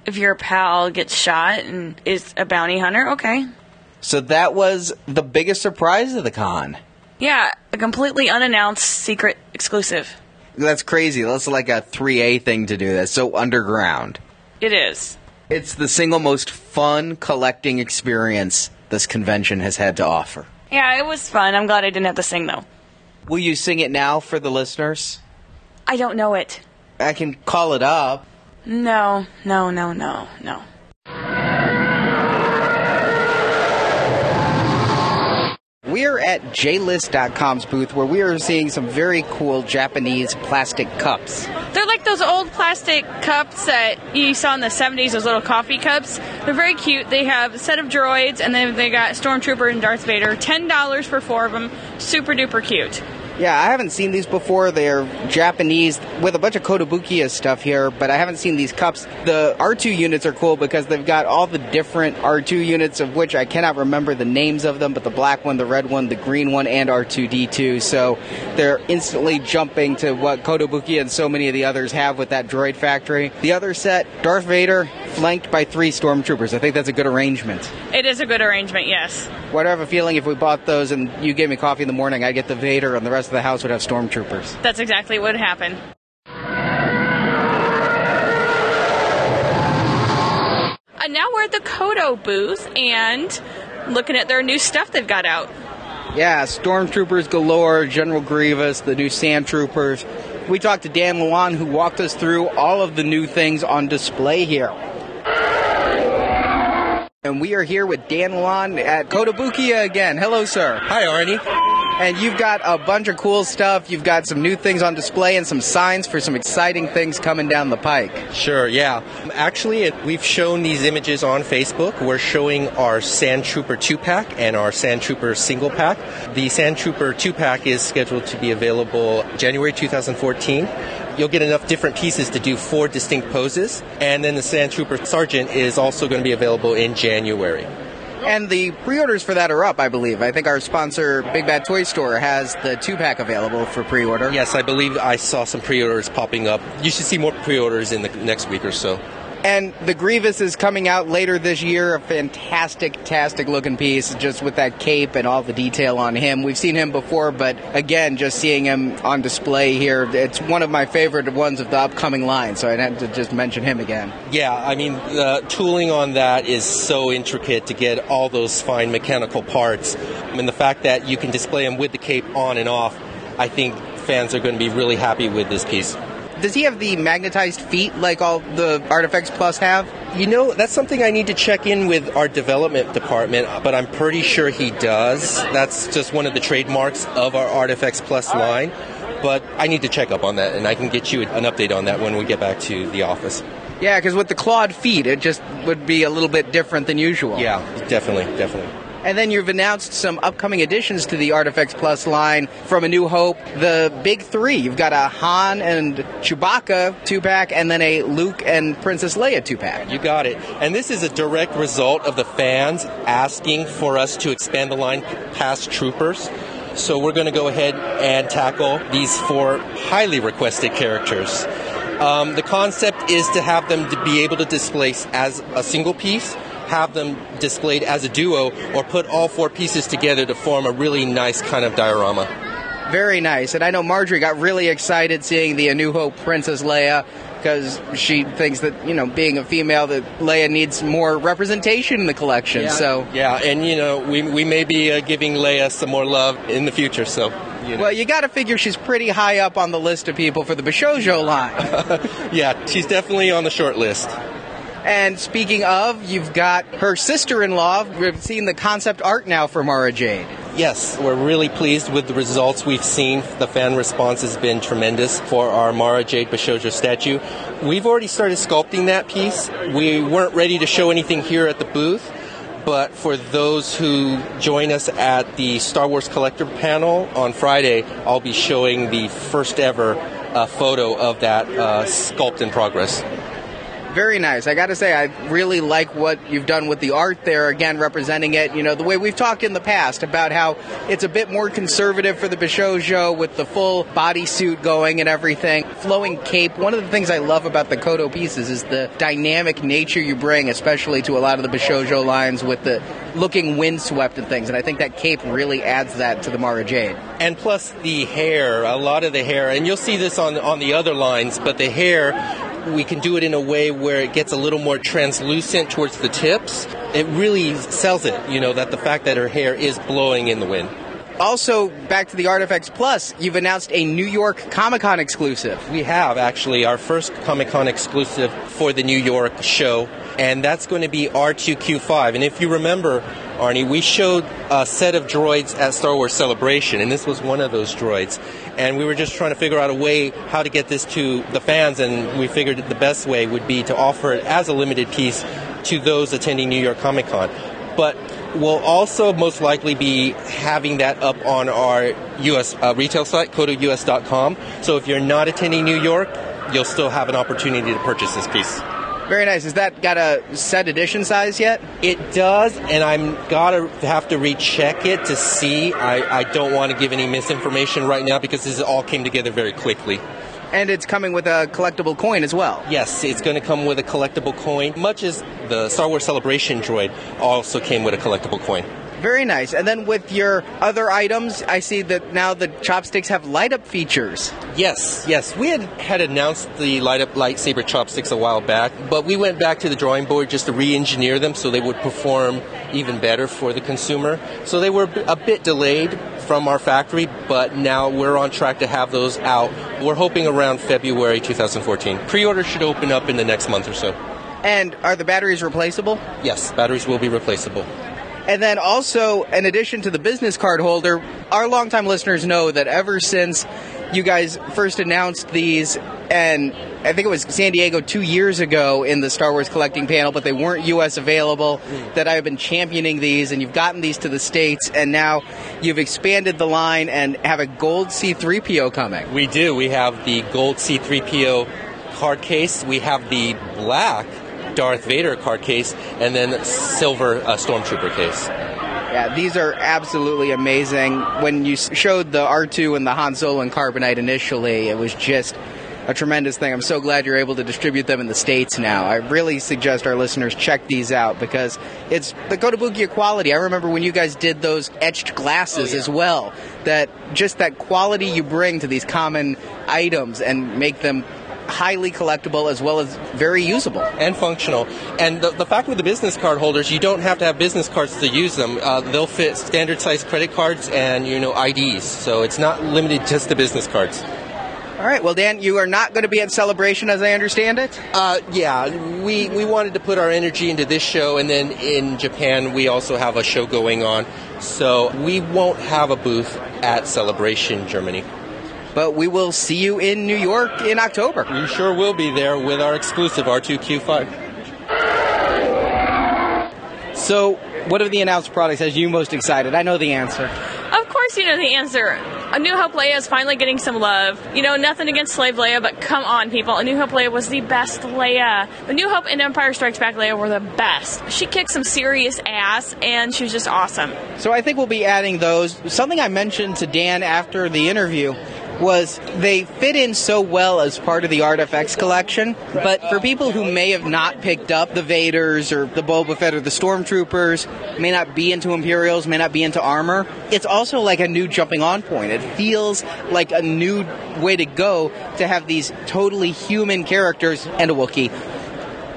If your pal gets shot and is a bounty hunter, okay. So that was the biggest surprise of the con. Yeah, a completely unannounced secret exclusive. That's crazy. That's like a three A thing to do. That's so underground. It is. It's the single most fun collecting experience this convention has had to offer. Yeah, it was fun. I'm glad I didn't have to sing, though. Will you sing it now for the listeners? I don't know it. I can call it up. No, no, no, no, no. We're at J List dot com's booth where we are seeing some very cool Japanese plastic cups. They're like those old plastic cups that you saw in the seventies, those little coffee cups. They're very cute. They have a set of droids, and then they got Stormtrooper and Darth Vader. ten dollars for four of them. Super duper cute. Yeah, I haven't seen these before. They're Japanese with a bunch of Kotobukiya stuff here, but I haven't seen these cups. The R two units are cool because they've got all the different R two units, of which I cannot remember the names of them, but the black one, the red one, the green one, and R two D two. So they're instantly jumping to what Kotobukiya and so many of the others have with that droid factory. The other set, Darth Vader flanked by three Stormtroopers. I think that's a good arrangement. It is a good arrangement, yes. What I have a feeling if we bought those and you gave me coffee in the morning, I'd get the Vader and the rest the house would have Stormtroopers. That's exactly what happened. And now we're at the Kodo booth and looking at their new stuff they've got out. Yeah, Stormtroopers galore, General Grievous, the new Sand Troopers. We talked to Dan Luan, who walked us through all of the new things on display here. And we are here with Dan Luan at Kotobukiya again. Hello, sir. Hi, Arnie. And you've got a bunch of cool stuff. You've got some new things on display and some signs for some exciting things coming down the pike. Sure, yeah. Actually, it, we've shown these images on Facebook. We're showing our Sand Trooper two-pack and our Sand Trooper single pack. The Sand Trooper two-pack is scheduled to be available January two thousand fourteen. You'll get enough different pieces to do four distinct poses. And then the Sand Trooper Sergeant is also going to be available in January. And the pre-orders for that are up, I believe. I think our sponsor, Big Bad Toy Store, has the two-pack available for pre-order. Yes, I believe I saw some pre-orders popping up. You should see more pre-orders in the next week or so. And the Grievous is coming out later this year, a fantastic, fantastic looking piece, just with that cape and all the detail on him. We've seen him before, but again, just seeing him on display here, it's one of my favorite ones of the upcoming line, so I had to just mention him again. Yeah, I mean, the tooling on that is so intricate to get all those fine mechanical parts. I mean, the fact that you can display him with the cape on and off, I think fans are going to be really happy with this piece. Does he have the magnetized feet like all the Artifacts Plus have? You know, that's something I need to check in with our development department, but I'm pretty sure he does. That's just one of the trademarks of our Artifacts Plus line, but I need to check up on that, and I can get you an update on that when we get back to the office. Yeah, because with the clawed feet, it just would be a little bit different than usual. Yeah, definitely, definitely. And then you've announced some upcoming additions to the Artifacts Plus line from A New Hope, the big three. You've got a Han and Chewbacca two-pack and then a Luke and Princess Leia two-pack. You got it. And this is a direct result of the fans asking for us to expand the line past Troopers. So we're going to go ahead and tackle these four highly requested characters. Um, the concept is to have them to be able to displace as a single piece, have them displayed as a duo, or put all four pieces together to form a really nice kind of diorama. Very nice. And I know Marjorie got really excited seeing the A New Hope Princess Leia. because she thinks that, you know, being a female, that Leia needs more representation in the collection. Yeah. So yeah, and, you know, we we may be uh, giving Leia some more love in the future, so... You know. Well, you got to figure she's pretty high up on the list of people for the Bishojo line. Yeah, she's definitely on the short list. And speaking of, you've got her sister-in-law. We've seen the concept art now for Mara Jade. Yes, we're really pleased with the results we've seen. The fan response has been tremendous for our Mara Jade Bishojo statue. We've already started sculpting that piece. We weren't ready to show anything here at the booth. But for those who join us at the Star Wars Collector panel on Friday, I'll be showing the first ever uh, photo of that uh, sculpt in progress. Very nice. I got to say, I really like what you've done with the art there, again, representing it, you know, the way we've talked in the past about how it's a bit more conservative for the Bishojo with the full bodysuit going and everything. Flowing cape. One of the things I love about the Koto pieces is the dynamic nature you bring, especially to a lot of the Bishojo lines with the looking windswept and things. And I think that cape really adds that to the Mara Jade. And plus the hair, a lot of the hair, and you'll see this on, on the other lines, but the hair... We can do it in a way where it gets a little more translucent towards the tips. It really sells it, you know, that the fact that her hair is blowing in the wind. Also, back to the Artifacts Plus, you've announced a New York Comic-Con exclusive. We have, actually, our first Comic-Con exclusive for the New York show, and that's going to be R two Q five. And if you remember, Arnie, we showed a set of droids at Star Wars Celebration, and this was one of those droids. And we were just trying to figure out a way how to get this to the fans, and we figured the best way would be to offer it as a limited piece to those attending New York Comic-Con. But we'll also most likely be having that up on our U S uh, retail site, koto u s dot com. So if you're not attending New York, you'll still have an opportunity to purchase this piece. Very nice. Has that got a set edition size yet? It does, and I'm gotta have to recheck it to see. I, I don't want to give any misinformation right now because this all came together very quickly. And it's coming with a collectible coin as well. Yes, it's going to come with a collectible coin, much as the Star Wars Celebration droid also came with a collectible coin. Very nice. And then with your other items, I see that now the chopsticks have light-up features. Yes, yes. We had, had announced the light-up lightsaber chopsticks a while back, but we went back to the drawing board just to re-engineer them so they would perform even better for the consumer. So they were a bit delayed from our factory, but now we're on track to have those out. We're hoping around February two thousand fourteen. Pre-order should open up in the next month or so. And are the batteries replaceable? Yes, batteries will be replaceable. And then also, in addition to the business card holder, our longtime listeners know that ever since you guys first announced these, and I think it was San Diego two years ago in the Star Wars collecting panel, but they weren't U S available, mm. that I've been championing these, and you've gotten these to the States, and now you've expanded the line and have a gold C three P O coming. We do. We have the gold C three P O card case. We have the black Darth Vader card case, and then silver uh, Stormtrooper case. Yeah, these are absolutely amazing. When you showed the R two and the Han Solo and Carbonite initially, it was just a tremendous thing. I'm so glad you're able to distribute them in the States now. I really suggest our listeners check these out because it's the Kotobukiya quality. I remember when you guys did those etched glasses oh, yeah. as well, that just that quality you bring to these common items and make them highly collectible as well as very usable. And functional. And the, the fact with the business card holders, you don't have to have business cards to use them. Uh, they'll fit standard size credit cards and, you know, I Ds. So it's not limited just to business cards. All right. Well, Dan, you are not going to be at Celebration, as I understand it? Uh, yeah. We, we wanted to put our energy into this show, and then in Japan we also have a show going on. So we won't have a booth at Celebration Germany. But we will see you in New York in October. We sure will be there with our exclusive R two Q five. So, what of the announced products has you most excited? I know the answer. Of course you know the answer. A New Hope Leia is finally getting some love. You know, nothing against Slave Leia, but come on, people. A New Hope Leia was the best Leia. A New Hope and Empire Strikes Back Leia were the best. She kicked some serious ass, and she was just awesome. So I think we'll be adding those. Something I mentioned to Dan after the interview was they fit in so well as part of the Artifacts collection, but for people who may have not picked up the Vaders or the Boba Fett or the Stormtroopers, may not be into Imperials, may not be into armor, it's also like a new jumping-on point. It feels like a new way to go to have these totally human characters and a Wookiee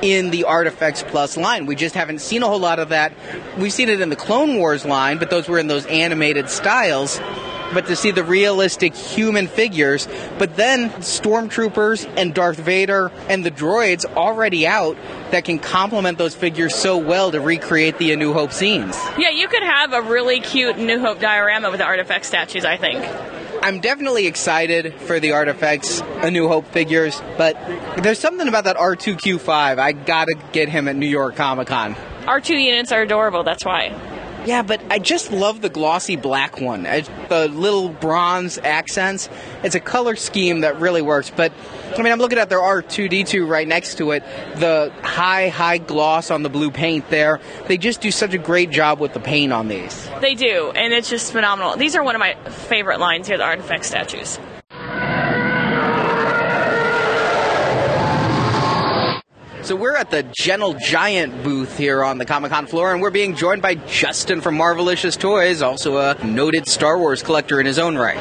in the Artifacts Plus line. We just haven't seen a whole lot of that. We've seen it in the Clone Wars line, but those were in those animated styles. But to see the realistic human figures, but then Stormtroopers and Darth Vader and the droids already out that can complement those figures so well to recreate the A New Hope scenes. Yeah, you could have a really cute New Hope diorama with the Artifacts statues, I think. I'm definitely excited for the Artifacts A New Hope figures, but there's something about that R two Q five. I gotta get him at New York Comic-Con. R two units are adorable, that's why. Yeah, but I just love the glossy black one. I, the little bronze accents. It's a color scheme that really works, but I mean, I'm looking at their R two D two right next to it. The high, high gloss on the blue paint there. They just do such a great job with the paint on these. They do, and it's just phenomenal. These are one of my favorite lines here, the Artifact statues. So we're at the Gentle Giant booth here on the Comic-Con floor, and we're being joined by Justin from Marvelicious Toys, also a noted Star Wars collector in his own right.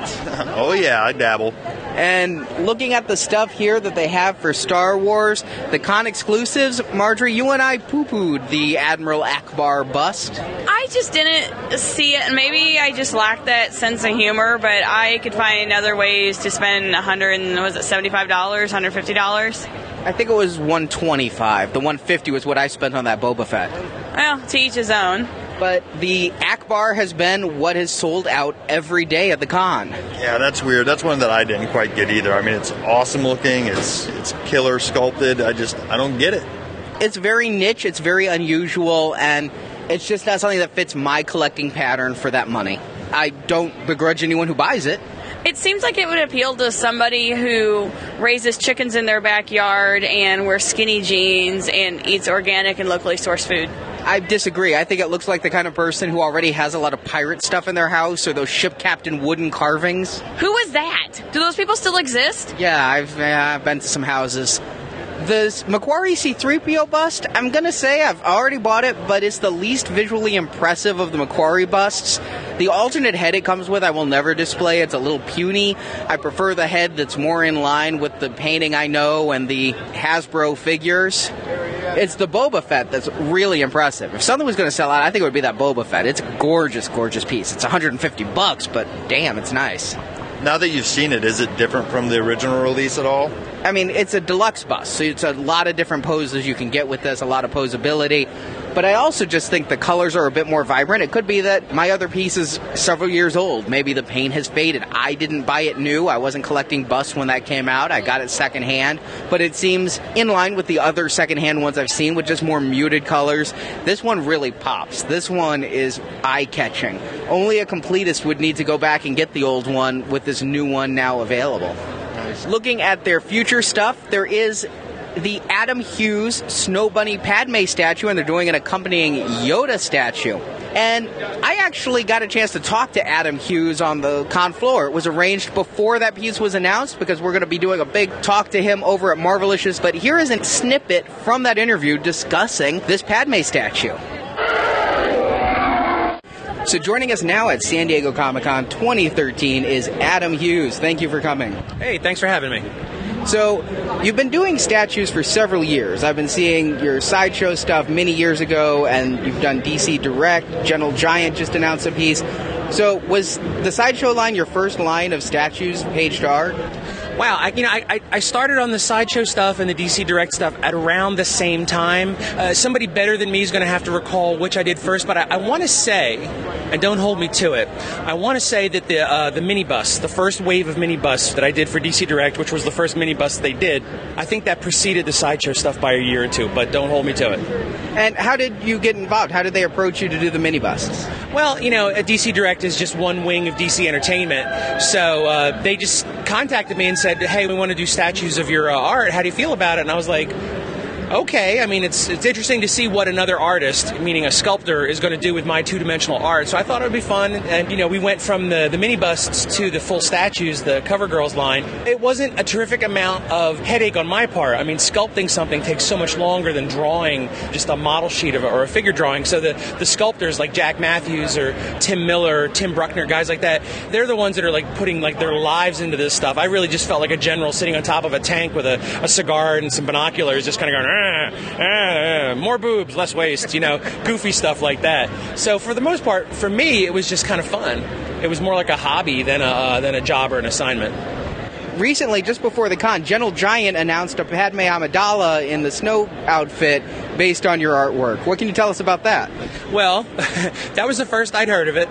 Oh yeah, I dabble. And looking at the stuff here that they have for Star Wars, the con exclusives, Marjorie, you and I poo-pooed the Admiral Akbar bust. I just didn't see it, and maybe I just lacked that sense of humor, but I could find other ways to spend one hundred, was it seventy-five dollars, one hundred fifty dollars? I think it was one hundred twenty-five dollars. The one hundred fifty dollars was what I spent on that Boba Fett. Well, to each his own. But the Akbar has been what has sold out every day at the con. Yeah, that's weird. That's one that I didn't quite get either. I mean, it's awesome looking. It's it's killer sculpted. I just, I don't get it. It's very niche. It's very unusual. And it's just not something that fits my collecting pattern for that money. I don't begrudge anyone who buys it. It seems like it would appeal to somebody who raises chickens in their backyard and wears skinny jeans and eats organic and locally sourced food. I disagree. I think it looks like the kind of person who already has a lot of pirate stuff in their house or those ship captain wooden carvings. Who was that? Do those people still exist? Yeah, I've, yeah, I've been to some houses. The Macquarie C three P O bust, I'm going to say I've already bought it, but it's the least visually impressive of the Macquarie busts. The alternate head it comes with I will never display. It's a little puny. I prefer the head that's more in line with the painting I know and the Hasbro figures. It's the Boba Fett that's really impressive. If something was going to sell out, I think it would be that Boba Fett. It's a gorgeous, gorgeous piece. It's one hundred fifty bucks, but damn, it's nice. Now that you've seen it, is it different from the original release at all? I mean, it's a deluxe bust, so it's a lot of different poses you can get with this, a lot of posability. But I also just think the colors are a bit more vibrant. It could be that my other piece is several years old. Maybe the paint has faded. I didn't buy it new. I wasn't collecting busts when that came out. I got it secondhand. But it seems in line with the other secondhand ones I've seen with just more muted colors. This one really pops. This one is eye-catching. Only a completist would need to go back and get the old one with this new one now available. Looking at their future stuff, there is the Adam Hughes Snow Bunny Padme statue, and they're doing an accompanying Yoda statue. And I actually got a chance to talk to Adam Hughes on the con floor. It was arranged before that piece was announced because we're going to be doing a big talk to him over at Marvelicious. But here is a snippet from that interview discussing this Padme statue. So joining us now at San Diego Comic-Con twenty thirteen is Adam Hughes. Thank you for coming. Hey, thanks for having me. So you've been doing statues for several years. I've been seeing your Sideshow stuff many years ago, and you've done D C Direct. Gentle Giant just announced a piece. So was the Sideshow line your first line of statues paged art? Wow, I, you know, I, I started on the Sideshow stuff and the D C Direct stuff at around the same time. Uh, somebody better than me is going to have to recall which I did first, but I, I want to say, and don't hold me to it, I want to say that the uh, the minibus, the first wave of minibus that I did for D C Direct, which was the first minibus they did, I think that preceded the Sideshow stuff by a year or two, but don't hold me to it. And how did you get involved? How did they approach you to do the minibusts? Well, you know, D C Direct is just one wing of D C Entertainment, so uh, they just contacted me and said, hey, we want to do statues of your uh, art. How do you feel about it? And I was like, okay, I mean, it's it's interesting to see what another artist, meaning a sculptor, is going to do with my two-dimensional art. So I thought it would be fun. And, you know, we went from the, the mini busts to the full statues, the CoverGirls line. It wasn't a terrific amount of headache on my part. I mean, sculpting something takes so much longer than drawing just a model sheet of, or a figure drawing. So the, the sculptors like Jack Matthews or Tim Miller, Tim Bruckner, guys like that, they're the ones that are, like, putting, like, their lives into this stuff. I really just felt like a general sitting on top of a tank with a, a cigar and some binoculars just kind of going, ah, ah, more boobs, less waist, you know, goofy stuff like that. So for the most part, for me, it was just kind of fun. It was more like a hobby than a, uh, than a job or an assignment. Recently, just before the con, Gentle Giant announced a Padme Amidala in the snow outfit based on your artwork. What can you tell us about that? Well, that was the first I'd heard of it.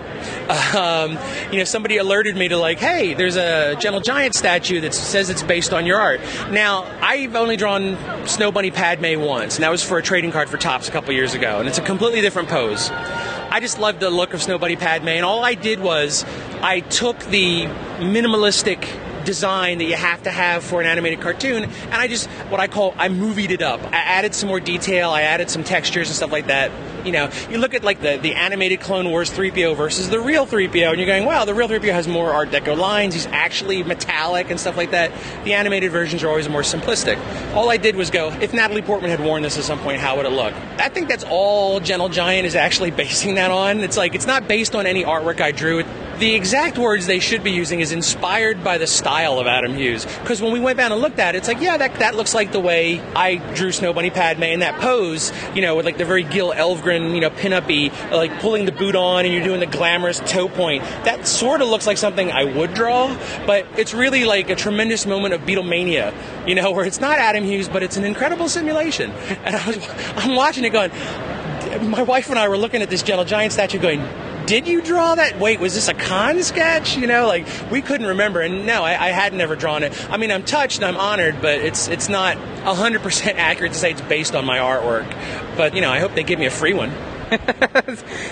Um, you know, somebody alerted me to, like, hey, there's a Gentle Giant statue that says it's based on your art. Now, I've only drawn Snow Bunny Padme once, and that was for a trading card for Topps a couple years ago, and it's a completely different pose. I just loved the look of Snow Bunny Padme, and all I did was I took the minimalistic design that you have to have for an animated cartoon, and I just, what I call, I movied it up. I added some more detail, I added some textures and stuff like that. You know, you look at, like, the, the animated Clone Wars three P O versus the real three P O, and you're going, wow, the real three P O has more Art Deco lines, he's actually metallic and stuff like that. The animated versions are always more simplistic. All I did was go, if Natalie Portman had worn this at some point, how would it look? I think that's all Gentle Giant is actually basing that on. It's like, it's not based on any artwork I drew. The exact words they should be using is inspired by the style of Adam Hughes. Because when we went down and looked at it, it's like, yeah, that that looks like the way I drew Snow Bunny Padme in that pose, you know, with, like, the very Gil Elfgren, you know, pin-up-y, like, pulling the boot on and you're doing the glamorous toe point. That sort of looks like something I would draw, but it's really like a tremendous moment of Beatlemania, you know, where it's not Adam Hughes, but it's an incredible simulation. And I was, I'm watching it going, my wife and I were looking at this Gentle Giant statue going, did you draw that? Wait, was this a con sketch? You know, like, we couldn't remember, and no, I, I had never drawn it. I mean, I'm touched and I'm honored, but it's it's not one hundred percent accurate to say it's based on my artwork. But, you know, I hope they give me a free one.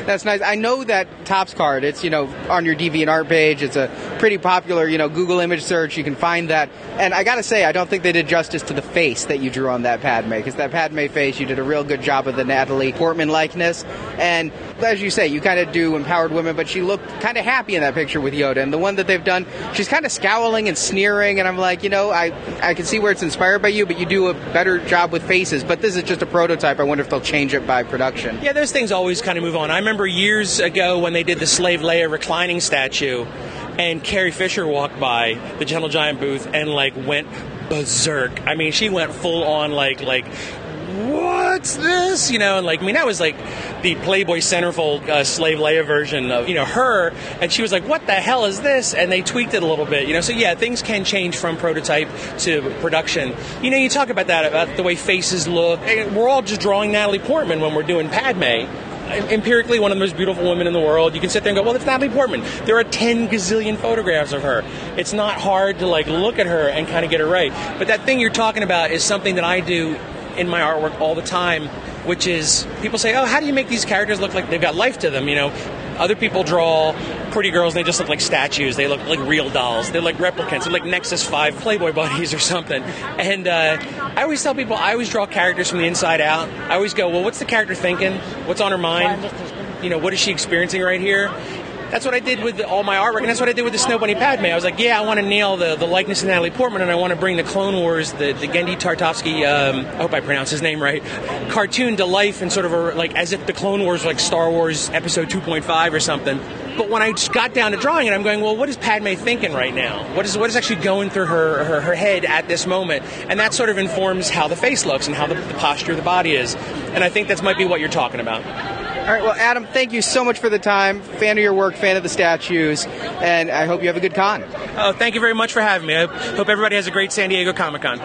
That's nice. I know that Topps card, it's, you know, on your DeviantArt page. It's a pretty popular, you know, Google image search. You can find that. And I got to say, I don't think they did justice to the face that you drew on that Padme, because that Padme face, you did a real good job of the Natalie Portman likeness. And as you say, you kind of do empowered women, but she looked kind of happy in that picture with Yoda. And the one that they've done, she's kind of scowling and sneering. And I'm like, you know, I, I can see where it's inspired by you, but you do a better job with faces. But this is just a prototype. I wonder if they'll change it by production. Yeah, there's things always kind of move on. I remember years ago when they did the Slave Leia reclining statue, and Carrie Fisher walked by the Gentle Giant booth and, like, went berserk. I mean, she went full on, like, like, what's this? You know, and, like, I mean, that was, like, the Playboy centerfold uh, Slave Leia version of, you know, her, and she was like, what the hell is this? And they tweaked it a little bit, you know, so yeah, things can change from prototype to production. You know, you talk about that, about the way faces look. We're all just drawing Natalie Portman when we're doing Padme. Empirically, one of the most beautiful women in the world. You can sit there and go, well, it's Natalie Portman. There are ten gazillion photographs of her. It's not hard to, like, look at her and kind of get it right. But that thing you're talking about is something that I do in my artwork all the time, which is, people say, oh, how do you make these characters look like they've got life to them, you know? Other people draw pretty girls, and they just look like statues. They look like real dolls. They're like replicants. They're like Nexus five Playboy bunnies or something. And uh, I always tell people, I always draw characters from the inside out. I always go, well, what's the character thinking? What's on her mind? You know, what is she experiencing right here? That's what I did with all my artwork, and that's what I did with the Snow Bunny Padme. I was like, yeah, I want to nail the, the likeness of Natalie Portman, and I want to bring the Clone Wars, the, the Genndy Tartakovsky, um, I hope I pronounced his name right, cartoon to life, and sort of a, like, as if the Clone Wars were like Star Wars Episode two point five or something. But when I just got down to drawing it, I'm going, well, what is Padme thinking right now? What is what is actually going through her, her, her head at this moment? And that sort of informs how the face looks and how the, the posture of the body is. And I think that's might be what you're talking about. All right, well, Adam, thank you so much for the time. Fan of your work, fan of the statues, and I hope you have a good con. Oh, thank you very much for having me. I hope everybody has a great San Diego Comic-Con.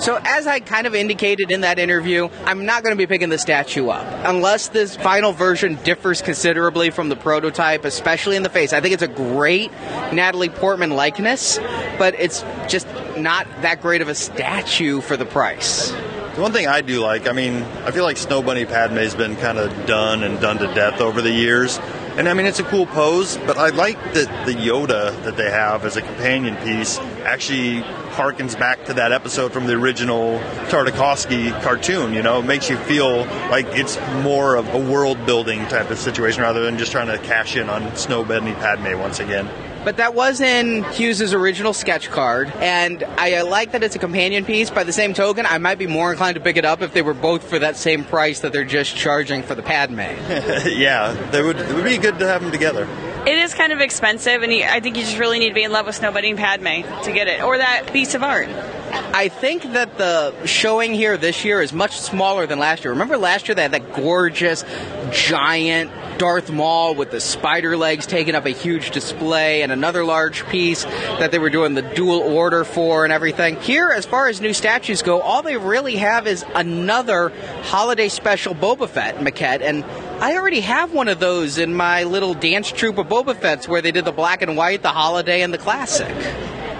So as I kind of indicated in that interview, I'm not going to be picking the statue up unless this final version differs considerably from the prototype, especially in the face. I think it's a great Natalie Portman likeness, but it's just not that great of a statue for the price. The one thing I do like, I mean, I feel like Snow Bunny Padme's been kind of done and done to death over the years. And I mean, it's a cool pose, but I like that the Yoda that they have as a companion piece actually harkens back to that episode from the original Tartakovsky cartoon. You know, it makes you feel like it's more of a world-building type of situation rather than just trying to cash in on Snowbed and Padme once again. But that was in Hughes' original sketch card, and I like that it's a companion piece. By the same token, I might be more inclined to pick it up if they were both for that same price that they're just charging for the Padme. Yeah, they would, it would be good to have them together. It is kind of expensive, and I think you just really need to be in love with Snowbunny and Padme to get it, or that piece of art. I think that the showing here this year is much smaller than last year. Remember last year they had that gorgeous, giant Darth Maul with the spider legs taking up a huge display and another large piece that they were doing the dual order for and everything. Here, as far as new statues go, all they really have is another holiday special Boba Fett maquette, and I already have one of those in my little dance troupe of Boba Fett's where they did the black and white, the holiday, and the classic.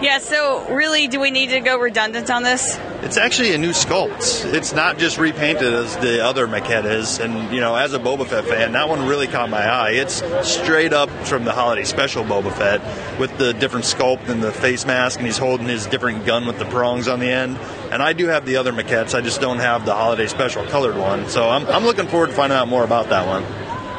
Yeah, so really, do we need to go redundant on this? It's actually a new sculpt. It's not just repainted as the other maquette is. And, you know, as a Boba Fett fan, that one really caught my eye. It's straight up from the holiday special Boba Fett with the different sculpt and the face mask, and he's holding his different gun with the prongs on the end. And I do have the other maquettes. I just don't have the holiday special colored one. So I'm, I'm looking forward to finding out more about that one.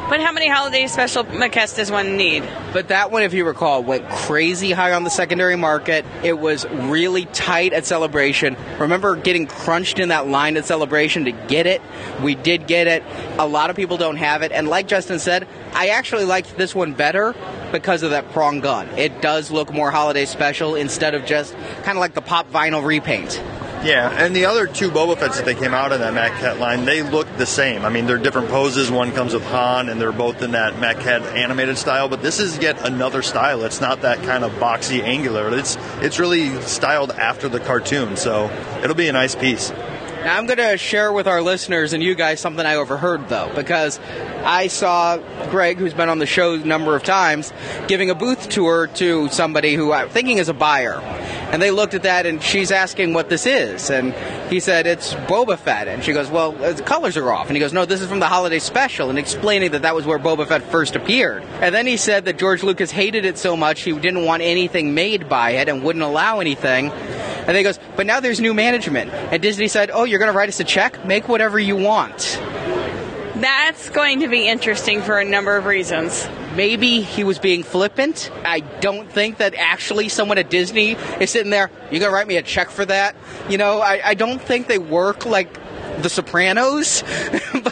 But how many holiday special maquettes does one need? But that one, if you recall, went crazy high on the secondary market. It was really tight at Celebration. Remember getting crunched in that line at Celebration to get it? We did get it. A lot of people don't have it. And like Justin said, I actually liked this one better because of that prong gun. It does look more holiday special instead of just kind of like the pop vinyl repaint. Yeah, and the other two Boba Fetts that they came out in that maquette line, they look the same. I mean, they're different poses. One comes with Han, and they're both in that maquette animated style. But this is yet another style. It's not that kind of boxy, angular. It's it's really styled after the cartoon, so it'll be a nice piece. Now, I'm going to share with our listeners and you guys something I overheard, though, because I saw Greg, who's been on the show a number of times, giving a booth tour to somebody who I'm thinking is a buyer. And they looked at that, and she's asking what this is. And he said, it's Boba Fett. And she goes, well, the colors are off. And he goes, no, this is from the holiday special, and explaining that that was where Boba Fett first appeared. And then he said that George Lucas hated it so much he didn't want anything made by it and wouldn't allow anything. And he goes, but now there's new management. And Disney said, oh, you're going to write us a check? Make whatever you want. That's going to be interesting for a number of reasons. Maybe he was being flippant. I don't think that actually someone at Disney is sitting there, you're going to write me a check for that? You know, I, I don't think they work like The Sopranos,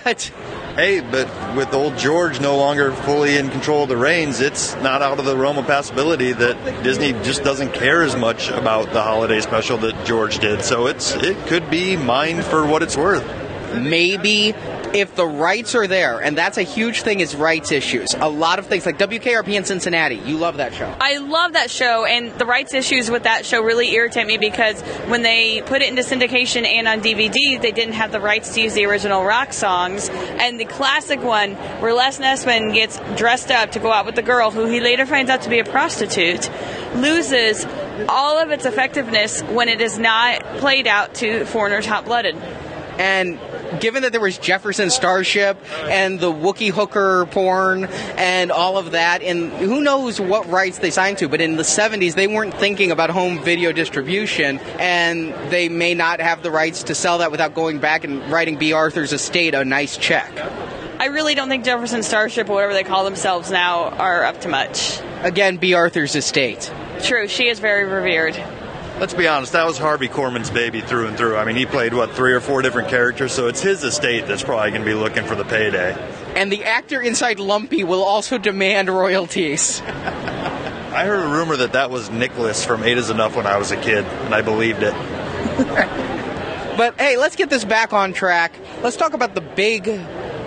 but... Hey, but with old George no longer fully in control of the reins, it's not out of the realm of possibility that Disney just doesn't care as much about the holiday special that George did. So it's it could be mined for what it's worth. Maybe if the rights are there, and that's a huge thing is rights issues. A lot of things, like W K R P in Cincinnati, you love that show. I love that show, and the rights issues with that show really irritate me because when they put it into syndication and on D V D, they didn't have the rights to use the original rock songs. And the classic one where Les Nessman gets dressed up to go out with the girl, who he later finds out to be a prostitute, loses all of its effectiveness when it is not played out to foreigners hot-blooded. And given that there was Jefferson Starship and the Wookiee hooker porn and all of that, and who knows what rights they signed to, but in the seventies, they weren't thinking about home video distribution, and they may not have the rights to sell that without going back and writing B. Arthur's estate a nice check. I really don't think Jefferson Starship, or whatever they call themselves now, are up to much. Again, B. Arthur's estate. True, she is very revered. Let's be honest, that was Harvey Korman's baby through and through. I mean, he played, what, three or four different characters, so it's his estate that's probably going to be looking for the payday. And the actor inside Lumpy will also demand royalties. I heard a rumor that that was Nicholas from Eight Is Enough when I was a kid, and I believed it. But, hey, let's get this back on track. Let's talk about the big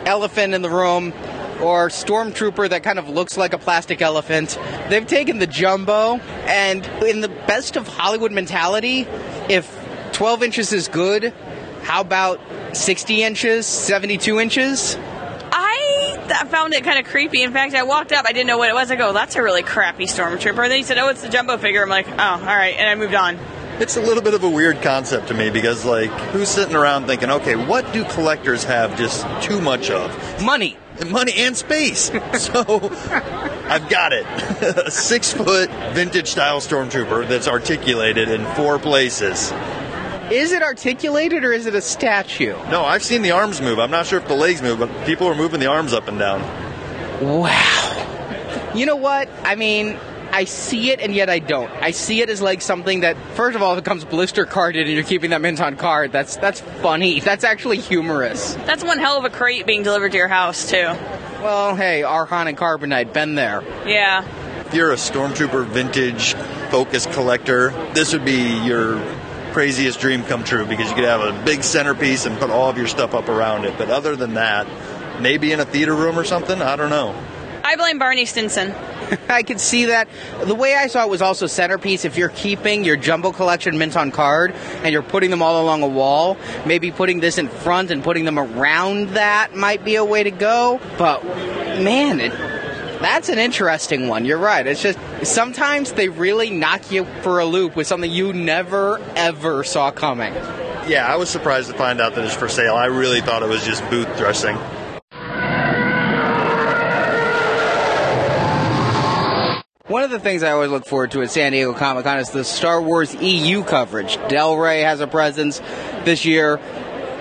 elephant in the room, or stormtrooper that kind of looks like a plastic elephant. They've taken the jumbo, and in the best of Hollywood mentality, if twelve inches is good, how about sixty inches, seventy-two inches? I found it kind of creepy. In fact, I walked up, I didn't know what it was. I go, that's a really crappy stormtrooper. And then he said, oh, it's the jumbo figure. I'm like, oh, all right, and I moved on. It's a little bit of a weird concept to me because, like, who's sitting around thinking, okay, what do collectors have just too much of? Money. and money and space. So I've got it. A six-foot vintage-style stormtrooper that's articulated in four places. Is it articulated or is it a statue? No, I've seen the arms move. I'm not sure if the legs move, but people are moving the arms up and down. Wow. You know what? I mean, I see it and yet I don't. I see it as like something that, first of all, if it comes blister carded and you're keeping that mint on card, that's that's funny. That's actually humorous. That's one hell of a crate being delivered to your house, too. Well, hey, Arhan and Carbonite, been there. Yeah. If you're a Stormtrooper vintage focus collector, this would be your craziest dream come true because you could have a big centerpiece and put all of your stuff up around it. But other than that, maybe in a theater room or something, I don't know. I blame Barney Stinson. I could see that. The way I saw it was also centerpiece. If you're keeping your jumbo collection mint on card and you're putting them all along a wall, maybe putting this in front and putting them around that might be a way to go. But, man, it, that's an interesting one. You're right. It's just sometimes they really knock you for a loop with something you never, ever saw coming. Yeah, I was surprised to find out that it's for sale. I really thought it was just booth dressing. One of the things I always look forward to at San Diego Comic-Con is the Star Wars E U coverage. Del Rey has a presence this year.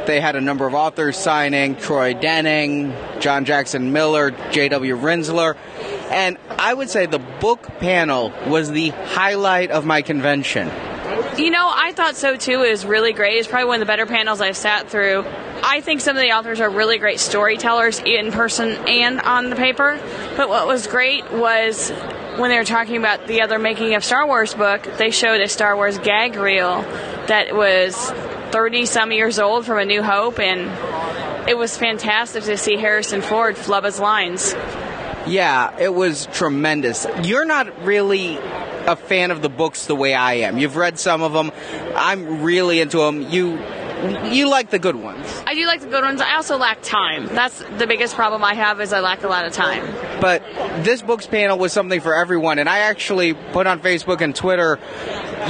They had a number of authors signing, Troy Denning, John Jackson Miller, J W Rinsler. And I would say the book panel was the highlight of my convention. You know, I thought so, too. It was really great. It's probably one of the better panels I've sat through. I think some of the authors are really great storytellers in person and on the paper. But what was great was when they were talking about the other making of Star Wars book, they showed a Star Wars gag reel that was thirty-some years old from A New Hope, and it was fantastic to see Harrison Ford flub his lines. Yeah, it was tremendous. You're not really a fan of the books the way I am. You've read some of them. I'm really into them. You... You like the good ones. I do like the good ones. I also lack time. That's the biggest problem I have is I lack a lot of time. But this book's panel was something for everyone, and I actually put on Facebook and Twitter,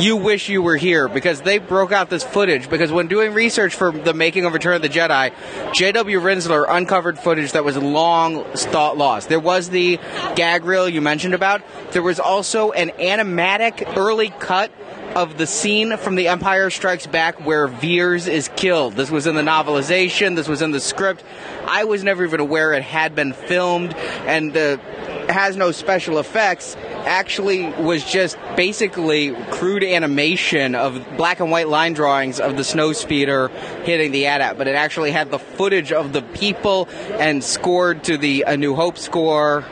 you wish you were here, because they broke out this footage. Because when doing research for the making of Return of the Jedi, J W Rinsler uncovered footage that was long thought lost. There was the gag reel you mentioned about. There was also an animatic early cut of the scene from The Empire Strikes Back where Veers is killed. This was in the novelization. This was in the script. I was never even aware it had been filmed, and uh, has no special effects. Actually was just basically crude animation of black and white line drawings of the snowspeeder hitting the A T A T, but it actually had the footage of the people and scored to the A New Hope score.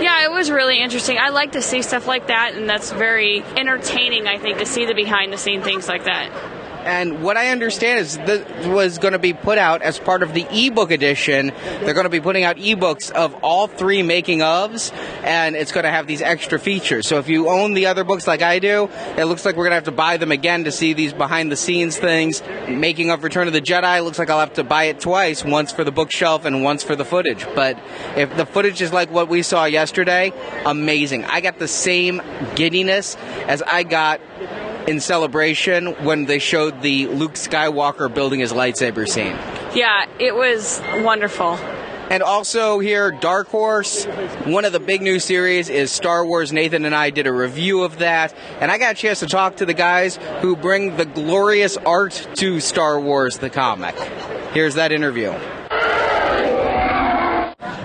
Yeah, it was really interesting. I like to see stuff like that, and that's very entertaining, I think, to see the behind-the-scenes things like that. And what I understand is this was going to be put out as part of the ebook edition. They're going to be putting out ebooks of all three making-ofs, and it's going to have these extra features. So if you own the other books like I do, it looks like we're going to have to buy them again to see these behind-the-scenes things. Making of Return of the Jedi, looks like I'll have to buy it twice, once for the bookshelf and once for the footage. But if the footage is like what we saw yesterday, amazing. I got the same giddiness as I got in Celebration when they showed the Luke Skywalker building his lightsaber scene. Yeah, it was wonderful. And also here, Dark Horse, one of the big new series is Star Wars. Nathan and I did a review of that, and I got a chance to talk to the guys who bring the glorious art to Star Wars the comic. Here's that interview.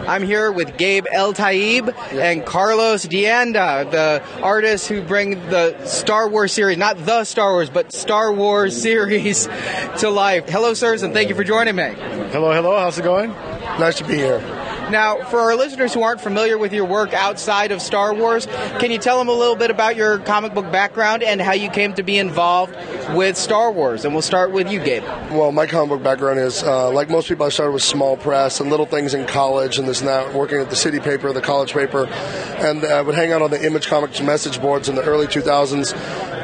I'm here with Gabe El Taib and Carlos Dianda, the artists who bring the Star Wars series, not the Star Wars, but Star Wars series to life. Hello, sirs, and thank you for joining me. Hello, hello. How's it going? Nice to be here. Now, for our listeners who aren't familiar with your work outside of Star Wars, can you tell them a little bit about your comic book background and how you came to be involved with Star Wars? And we'll start with you, Gabe. Well, my comic book background is, uh, like most people, I started with small press and little things in college and this and that, working at the city paper, the college paper. And I would hang out on the Image Comics message boards in the early two thousands.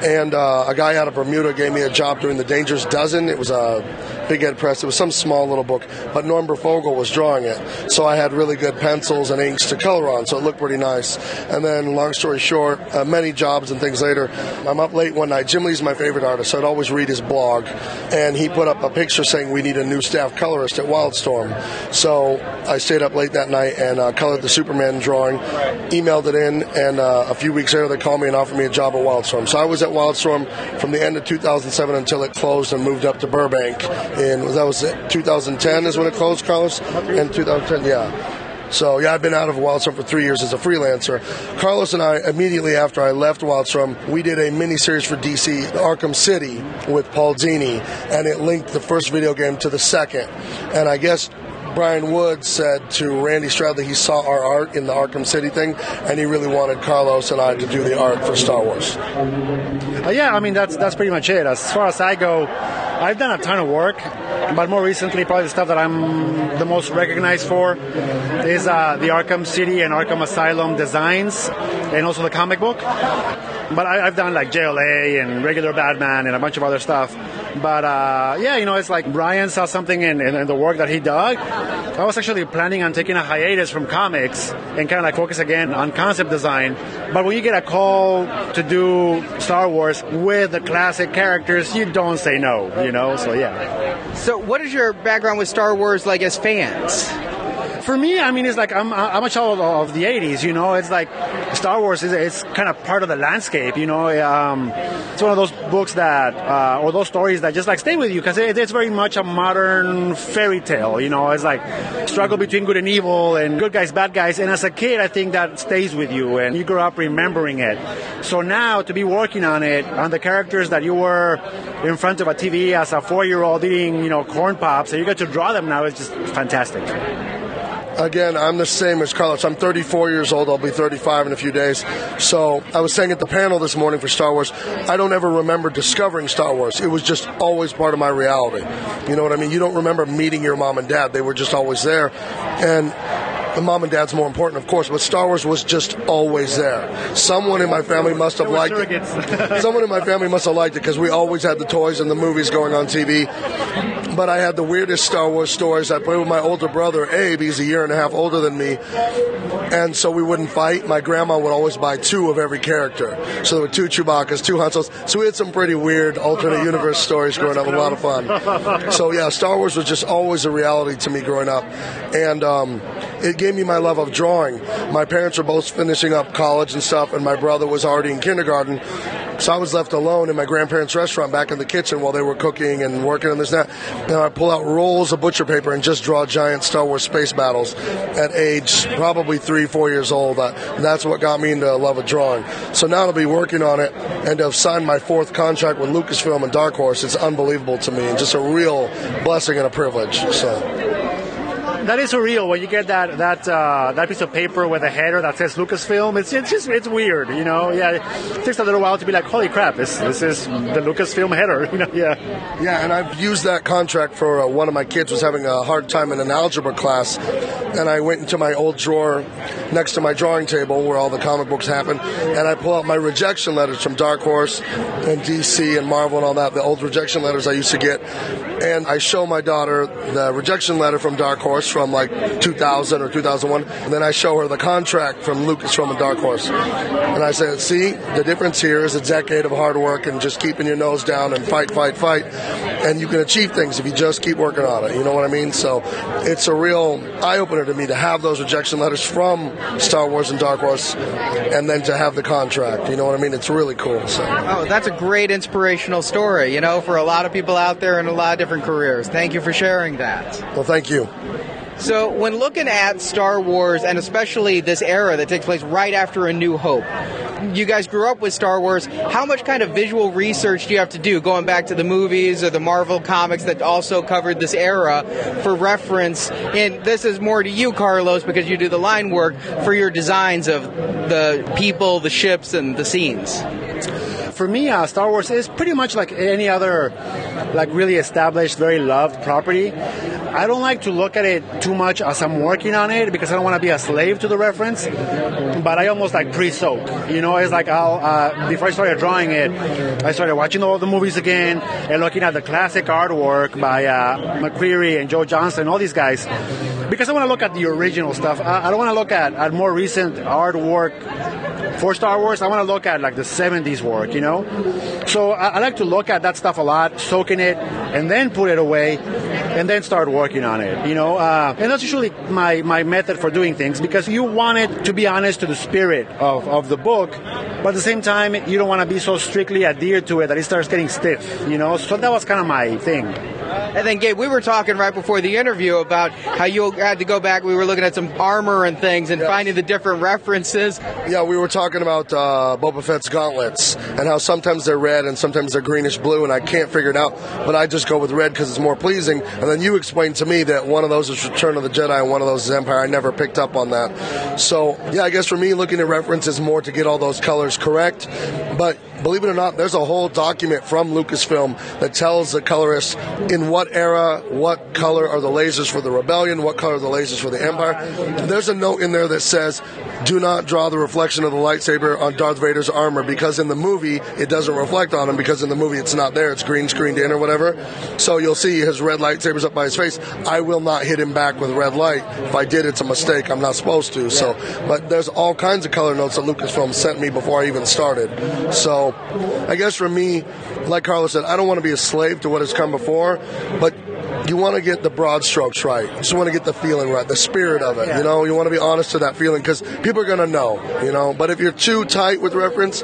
And uh, a guy out of Bermuda gave me a job doing the Dangerous Dozen. It was a Big Ed Press. It was some small little book, but Norm Brafogel was drawing it. So I had really good pencils and inks to color on, so it looked pretty nice. And then, long story short, uh, many jobs and things later, I'm up late one night. Jim Lee's my favorite artist, so I'd always read his blog. And he put up a picture saying, we need a new staff colorist at Wildstorm. So I stayed up late that night and uh, colored the Superman drawing, emailed it in, and uh, a few weeks later they called me and offered me a job at Wildstorm. So I was at Wildstorm from the end of two thousand seven until it closed and moved up to Burbank. And that was two thousand ten is when it closed, Carlos? In two thousand ten, yeah. So, yeah, I've been out of Wildstorm for three years as a freelancer. Carlos and I, immediately after I left Wildstorm, we did a miniseries for D C, Arkham City, with Paul Dini, and it linked the first video game to the second. And I guess Brian Wood said to Randy Stradley he saw our art in the Arkham City thing, and he really wanted Carlos and I to do the art for Star Wars. Uh, yeah, I mean, that's that's pretty much it. As far as I go, I've done a ton of work, but more recently, probably the stuff that I'm the most recognized for is uh, the Arkham City and Arkham Asylum designs, and also the comic book. But I, I've done like J L A and regular Batman and a bunch of other stuff. But uh, yeah, you know, it's like Brian saw something in, in, in the work that he dug. I was actually planning on taking a hiatus from comics and kind of like focus again on concept design. But when you get a call to do Star Wars with the classic characters, you don't say no, you know? So yeah. So what is your background with Star Wars like as fans? For me, I mean, it's like I'm, I'm a child of the eighties, you know. It's like Star Wars is it's kind of part of the landscape, you know. Um, it's one of those books that, uh, or those stories that just like stay with you because it, it's very much a modern fairy tale, you know. It's like struggle between good and evil and good guys, bad guys. And as a kid, I think that stays with you and you grow up remembering it. So now to be working on it, on the characters that you were in front of a T V as a four-year-old eating, you know, corn pops, and you get to draw them now, it's just fantastic. Again, I'm the same as Carlos. I'm thirty-four years old. I'll be thirty-five in a few days. So I was saying at the panel this morning for Star Wars, I don't ever remember discovering Star Wars. It was just always part of my reality. You know what I mean? You don't remember meeting your mom and dad. They were just always there. And the mom and dad's more important, of course, but Star Wars was just always there. Someone in my family must have liked it. Someone in my family must have liked it because we always had the toys and the movies going on T V. But I had the weirdest Star Wars stories. I played with my older brother, Abe. He's a year and a half older than me. And so we wouldn't fight. My grandma would always buy two of every character. So there were two Chewbaccas, two Han Solos. So we had some pretty weird alternate universe stories growing up. A lot of fun. So, yeah, Star Wars was just always a reality to me growing up. And um, it gave me my love of drawing. My parents were both finishing up college and stuff, and my brother was already in kindergarten. So I was left alone in my grandparents' restaurant back in the kitchen while they were cooking and working on this and that. And I pull out rolls of butcher paper and just draw giant Star Wars space battles at age probably three, four years old. I, that's what got me into a love of drawing. So now to be working on it and to have signed my fourth contract with Lucasfilm and Dark Horse, it's unbelievable to me and just a real blessing and a privilege. So. That is surreal when you get that that uh, that piece of paper with a header that says Lucasfilm. It's it's just it's weird, you know. Yeah, it takes a little while to be like, holy crap, this this is the Lucasfilm header, you know. Yeah, yeah. And I've used that contract for uh, one of my kids was having a hard time in an algebra class, and I went into my old drawer next to my drawing table where all the comic books happen, and I pull out my rejection letters from Dark Horse and D C and Marvel and all that, the old rejection letters I used to get, and I show my daughter the rejection letter from Dark Horse from from like two thousand or two thousand one, and then I show her the contract from Lucasfilm and Dark Horse, and I said, see, the difference here is a decade of hard work and just keeping your nose down and fight, fight, fight, and you can achieve things if you just keep working on it, you know what I mean? So it's a real eye-opener to me to have those rejection letters from Star Wars and Dark Horse, and then to have the contract, you know what I mean? It's really cool. So. Oh, that's a great inspirational story, you know, for a lot of people out there in a lot of different careers. Thank you for sharing that. Well, thank you. So when looking at Star Wars, and especially this era that takes place right after A New Hope, you guys grew up with Star Wars. How much kind of visual research do you have to do, going back to the movies or the Marvel comics that also covered this era for reference? And this is more to you, Carlos, because you do the line work for your designs of the people, the ships, and the scenes. For me, uh, Star Wars is pretty much like any other, like really established, very loved property. I don't like to look at it too much as I'm working on it because I don't want to be a slave to the reference, but I almost like pre-soak. You know, it's like I'll, uh, before I started drawing it, I started watching all the movies again and looking at the classic artwork by uh, McCreary and Joe Johnston, all these guys, because I want to look at the original stuff. I, I don't want to look at, at more recent artwork for Star Wars. I want to look at like the seventies work, you know? So I, I like to look at that stuff a lot, soak in it, and then put it away, and then start working on it, you know? Uh, and that's usually my, my method for doing things, because you want it to be honest to the spirit of, of the book, but at the same time, you don't want to be so strictly adhered to it that it starts getting stiff, you know? So that was kind of my thing. And then, Gabe, we were talking right before the interview about how you had to go back. We were looking at some armor and things and yes. finding the different references. Yeah, we were talking about uh, Boba Fett's gauntlets and how sometimes they're red and sometimes they're greenish-blue, and I can't figure it out, but I just go with red because it's more pleasing. And then you explained to me that one of those is Return of the Jedi and one of those is Empire. I never picked up on that. So, yeah, I guess for me, looking at references more to get all those colors correct. But believe it or not, there's a whole document from Lucasfilm that tells the colorists in what era, what color are the lasers for the Rebellion, what color are the lasers for the Empire. There's a note in there that says, do not draw the reflection of the lightsaber on Darth Vader's armor, because in the movie it doesn't reflect on him, because in the movie it's not there, it's green screened in or whatever. So you'll see his red lightsaber's up by his face. I will not hit him back with red light. If I did, it's a mistake. I'm not supposed to. So, but there's all kinds of color notes that Lucasfilm sent me before I even started. So I guess for me, like Carlos said, I don't want to be a slave to what has come before, but you want to get the broad strokes right. You just want to get the feeling right, the spirit of it. Yeah. You know, you want to be honest to that feeling because people are going to know, you know. But if you're too tight with reference,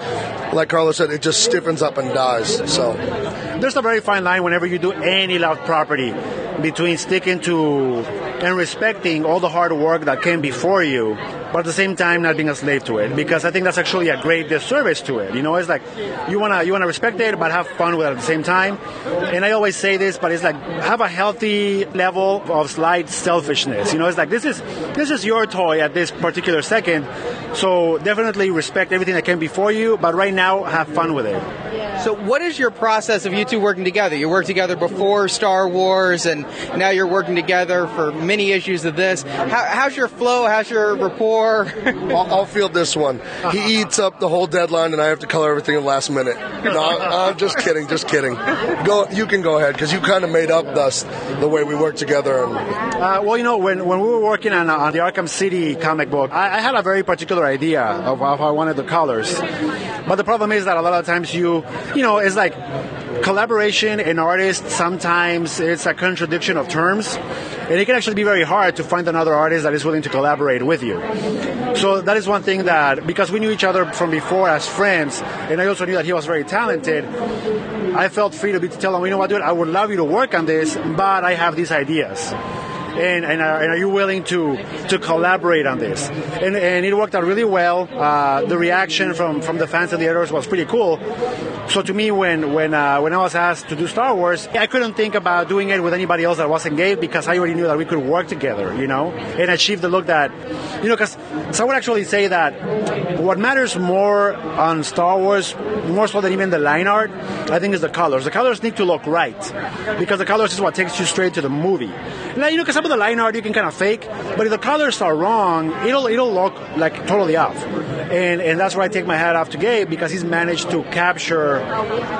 like Carlos said, it just stiffens up and dies. So there's a very fine line whenever you do any loved property between sticking to and respecting all the hard work that came before you, but at the same time not being a slave to it, because I think that's actually a great disservice to it. You know, it's like you wanna you wanna respect it, but have fun with it at the same time. And I always say this, but it's like have a healthy level of slight selfishness. You know, it's like this is this is your toy at this particular second, so definitely respect everything that came before you, but right now have fun with it. Yeah. So what is your process of you two working together? You worked together before Star Wars, and now you're working together for many issues of this. How, how's your flow? How's your rapport? I'll, I'll field this one. He eats up the whole deadline, and I have to color everything in the last minute. No, I'm, I'm just kidding, just kidding. Go, you can go ahead, because you kind of made up this, the way we work together. And uh, well, you know, when, when we were working on, on the Arkham City comic book, I, I had a very particular idea of, of how I wanted the colors. But the problem is that a lot of times you, you know, it's like collaboration and artists, sometimes it's a contradiction of terms, and it can actually be very hard to find another artist that is willing to collaborate with you. So that is one thing that, because we knew each other from before as friends, and I also knew that he was very talented, I felt free to be to tell him, you know what, dude, I would love you to work on this, but I have these ideas. And, and, are, and are you willing to, to collaborate on this? And, and it worked out really well. Uh, the reaction from, from the fans and the editors was pretty cool. So to me, when when uh, when I was asked to do Star Wars, I couldn't think about doing it with anybody else that wasn't Gabe, because I already knew that we could work together, you know, and achieve the look that, you know, because so I would actually say that what matters more on Star Wars, more so than even the line art, I think is the colors. The colors need to look right, because the colors is what takes you straight to the movie. Now, you know, because the line art you can kind of fake, but if the colors are wrong, it'll it'll look like totally off, and and that's where I take my hat off to Gabe, because he's managed to capture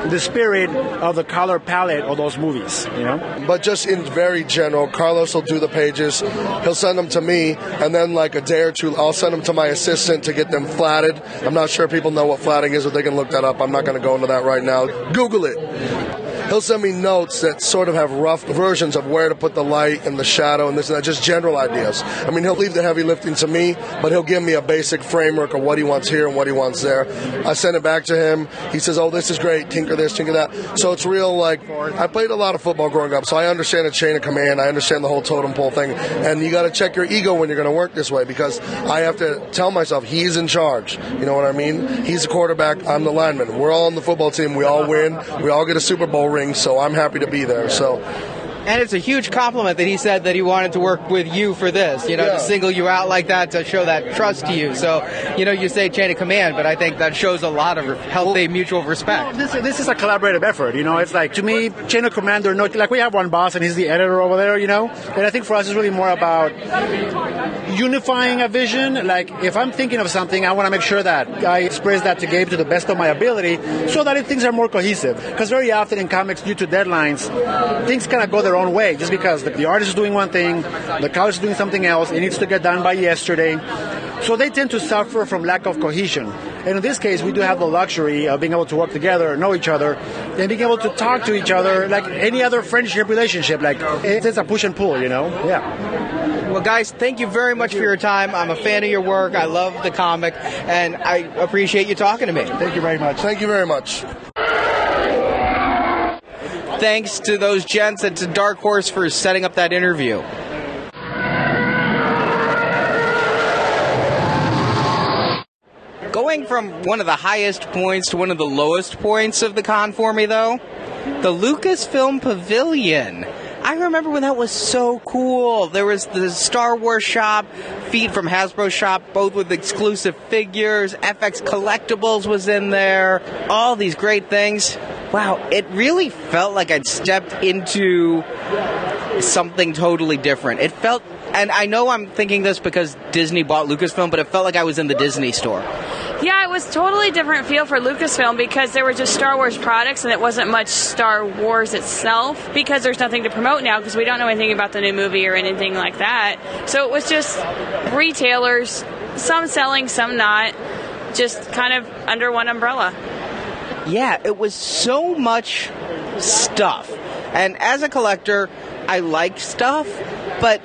the spirit of the color palette of those movies, you know. But just in very general, Carlos will do the pages, he'll send them to me, and then like a day or two, I'll send them to my assistant to get them flatted. I'm not sure people know what flatting is, but they can look that up. I'm not going to go into that right now. Google it. He'll send me notes that sort of have rough versions of where to put the light and the shadow and this and that, just general ideas. I mean, he'll leave the heavy lifting to me, but he'll give me a basic framework of what he wants here and what he wants there. I send it back to him. He says, oh, this is great. Tinker this, tinker that. So it's real, like, I played a lot of football growing up, so I understand a chain of command. I understand the whole totem pole thing. And you got to check your ego when you're going to work this way, because I have to tell myself he's in charge. You know what I mean? He's the quarterback. I'm the lineman. We're all on the football team. We all win. We all get a Super Bowl ring, so I'm happy to be there. So And it's a huge compliment that he said that he wanted to work with you for this, you know, yeah. to single you out like that, to show that trust to you. So, you know, you say chain of command, but I think that shows a lot of healthy mutual respect. No, this, this is a collaborative effort, you know. It's like, to me, chain of command or not, like we have one boss and he's the editor over there, you know. And I think for us it's really more about unifying a vision. Like, if I'm thinking of something, I want to make sure that I express that to Gabe to the best of my ability so that it, things are more cohesive. Because very often in comics, due to deadlines, things kind of go their own way just because the, the artist is doing one thing, the colorist is doing something else, it needs to get done by yesterday. So they tend to suffer from lack of cohesion. And in this case, we do have the luxury of being able to work together, know each other, and being able to talk to each other like any other friendship relationship. Like, it's a push and pull, you know? Yeah. Well, guys, thank you very much you. for your time. I'm a fan of your work. I love the comic, and I appreciate you talking to me. Thank you very much. Thank you very much. Thanks to those gents and to Dark Horse for setting up that interview. Going from one of the highest points to one of the lowest points of the con for me, though, the Lucasfilm Pavilion. I remember when that was so cool. There was the Star Wars shop, feed from Hasbro shop, both with exclusive figures. F X Collectibles was in there. All these great things. Wow, it really felt like I'd stepped into something totally different. It felt, and I know I'm thinking this because Disney bought Lucasfilm, but it felt like I was in the Disney store. Yeah, it was totally different feel for Lucasfilm because there were just Star Wars products and it wasn't much Star Wars itself because there's nothing to promote now because we don't know anything about the new movie or anything like that. So it was just retailers, some selling, some not, just kind of under one umbrella. Yeah, it was so much stuff. And as a collector, I like stuff, but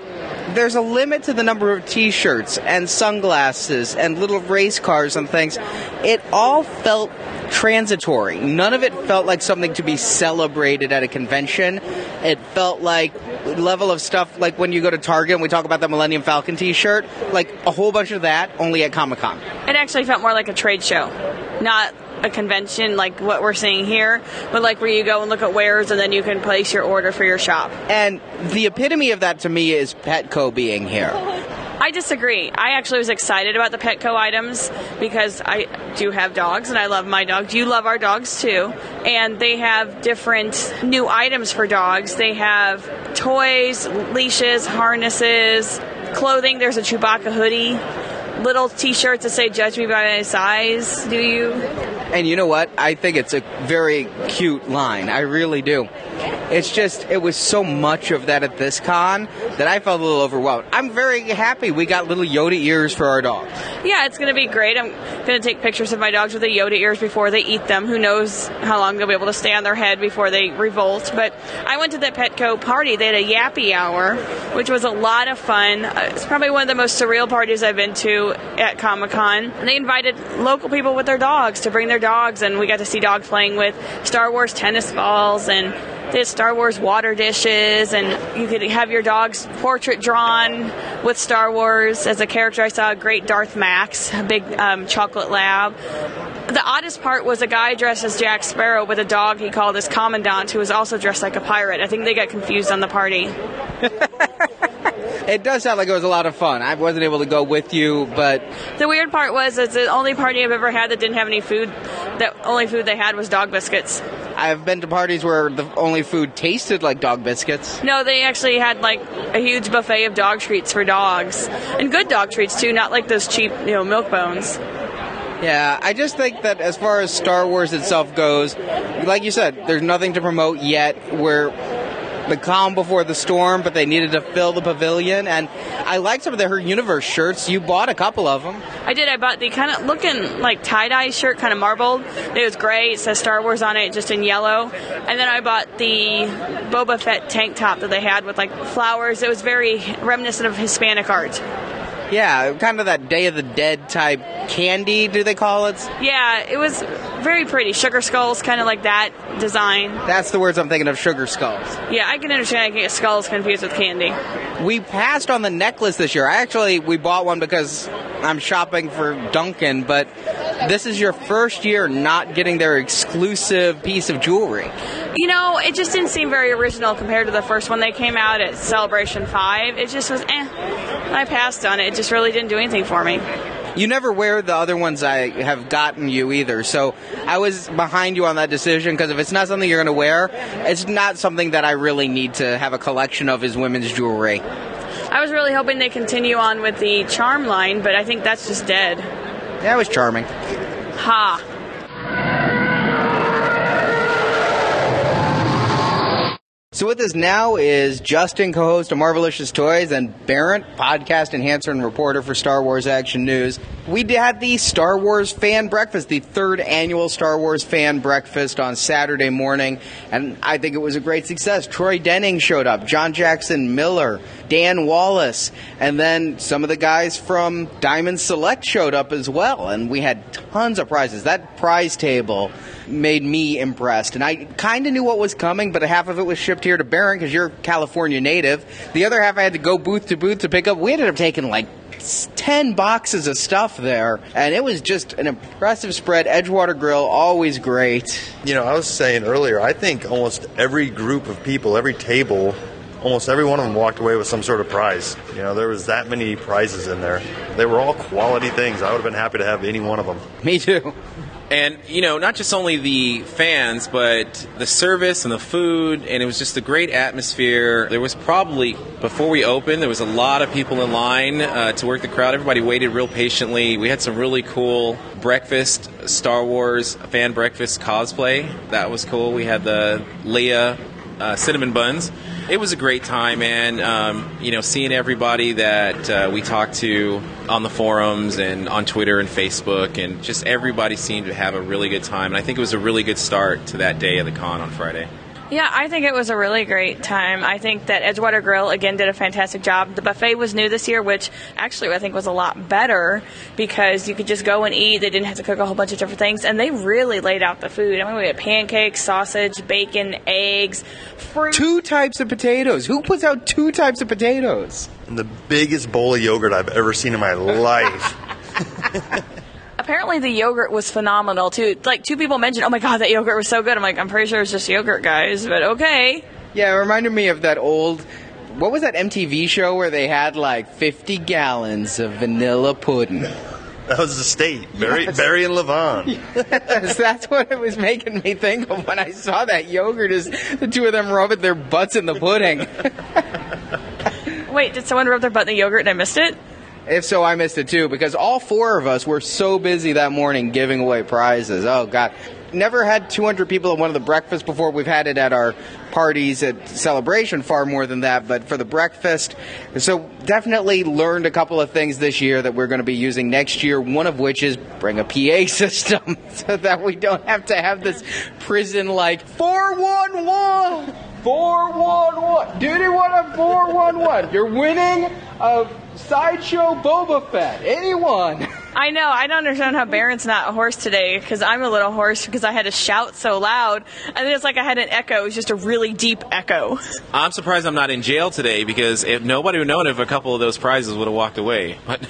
there's a limit to the number of T-shirts and sunglasses and little race cars and things. It all felt transitory. None of it felt like something to be celebrated at a convention. It felt like level of stuff like when you go to Target and we talk about the Millennium Falcon T-shirt, like a whole bunch of that only at Comic-Con. It actually felt more like a trade show, not a convention like what we're seeing here, but like where you go and look at wares and then you can place your order for your shop. And the epitome of that to me is Petco being here. I disagree. I actually was excited about the Petco items because I do have dogs and I love my dog. You love our dogs too. And they have different new items for dogs. They have toys, leashes, harnesses, clothing. There's a Chewbacca hoodie. Little T-shirts that say, judge me by my size, do you? And you know what? I think it's a very cute line. I really do. It's just, it was so much of that at this con that I felt a little overwhelmed. I'm very happy we got little Yoda ears for our dogs. Yeah, it's going to be great. I'm going to take pictures of my dogs with the Yoda ears before they eat them. Who knows how long they'll be able to stay on their head before they revolt. But I went to the Petco party. They had a Yappy Hour, which was a lot of fun. It's probably one of the most surreal parties I've been to at Comic-Con. They invited local people with their dogs to bring their dogs, and we got to see dogs playing with Star Wars tennis balls and the Star Wars water dishes, and you could have your dog's portrait drawn with Star Wars as a character. I saw a great Darth Max, a big um, chocolate lab. The oddest part was a guy dressed as Jack Sparrow with a dog he called his Commandant, who was also dressed like a pirate. I think they got confused on the party. It does sound like it was a lot of fun. I wasn't able to go with you, but the weird part was it's the only party I've ever had that didn't have any food. The only food they had was dog biscuits. I've been to parties where the only food tasted like dog biscuits. No, they actually had like a huge buffet of dog treats for dogs. And good dog treats too, not like those cheap, you know, Milk Bones. Yeah, I just think that as far as Star Wars itself goes, like you said, there's nothing to promote yet. We're the calm before the storm, but they needed to fill the pavilion. And I like some of the Her Universe shirts. You bought a couple of them. I did. I bought the kind of looking like tie-dye shirt, kind of marbled. It was gray. It says Star Wars on it, just in yellow. And then I bought the Boba Fett tank top that they had with like flowers. It was very reminiscent of Hispanic art. Yeah, kind of that Day of the Dead type candy, do they call it? Yeah, it was very pretty. Sugar skulls, kind of like that design. That's the words I'm thinking of, sugar skulls. Yeah, I can understand I can get skulls confused with candy. We passed on the necklace this year. I actually, we bought one because I'm shopping for Duncan, but this is your first year not getting their exclusive piece of jewelry. You know, it just didn't seem very original compared to the first one. They came out at Celebration five. It just was, eh, I passed on it. It just really didn't do anything for me. You never wear the other ones I have gotten you either, so I was behind you on that decision, because if it's not something you're going to wear, it's not something that I really need to have a collection of is women's jewelry. I was really hoping they continue on with the charm line, but I think that's just dead. Yeah, it was charming. Ha. So with us now is Justin, co-host of Marvelicious Toys, and Barrett, podcast enhancer and reporter for Star Wars Action News. We had the Star Wars Fan Breakfast, the third annual Star Wars Fan Breakfast on Saturday morning, and I think it was a great success. Troy Denning showed up, John Jackson Miller, Dan Wallace, and then some of the guys from Diamond Select showed up as well, and we had tons of prizes. That prize table made me impressed, and I kind of knew what was coming, but half of it was shipped here to Barron because you're a California native. The other half I had to go booth to booth to pick up. We ended up taking like ten boxes of stuff there, and it was just an impressive spread. Edgewater Grill, always great. You know, I was saying earlier, I think almost every group of people, every table, almost every one of them walked away with some sort of prize. You know, there was that many prizes in there. They were all quality things. I would have been happy to have any one of them. Me too. And, you know, not just only the fans, but the service and the food, and it was just a great atmosphere. There was probably, before we opened, there was a lot of people in line uh, to work the crowd. Everybody waited real patiently. We had some really cool breakfast, Star Wars fan breakfast cosplay. That was cool. We had the Leia uh, cinnamon buns. It was a great time, and, um, you know, seeing everybody that uh, we talked to on the forums and on Twitter and Facebook, and just everybody seemed to have a really good time. And I think it was a really good start to that day of the con on Friday. Yeah, I think it was a really great time. I think that Edgewater Grill, again, did a fantastic job. The buffet was new this year, which actually I think was a lot better because you could just go and eat. They didn't have to cook a whole bunch of different things, and they really laid out the food. I mean, we had pancakes, sausage, bacon, eggs, fruit. Two types of potatoes. Who puts out two types of potatoes? And the biggest bowl of yogurt I've ever seen in my life. Apparently the yogurt was phenomenal too. Like, two people mentioned, oh my god, that yogurt was so good. I'm like, I'm pretty sure it's just yogurt, guys, but okay. Yeah, it reminded me of that old, what was that M T V show where they had like fifty gallons of vanilla pudding? That was The State. Barry, yes. Barry and Levon. Yes, that's what it was making me think of when I saw that yogurt, is the two of them rubbing their butts in the pudding. Wait, did someone rub their butt in the yogurt and I missed it? If so, I missed it too, because all four of us were so busy that morning giving away prizes. Oh, God. Never had two hundred people at one of the breakfasts before. We've had it at our parties at Celebration far more than that, but for the breakfast. So definitely learned a couple of things this year that we're going to be using next year, one of which is bring a P A system so that we don't have to have this prison-like four one one, four one one, duty one of four one one, you're winning a Sideshow Boba Fett, anyone. I know. I don't understand how Barron's not hoarse today, because I'm a little hoarse because I had to shout so loud. And then it's like I had an echo. It was just a really deep echo. I'm surprised I'm not in jail today, because if nobody would have known if a couple of those prizes would have walked away. But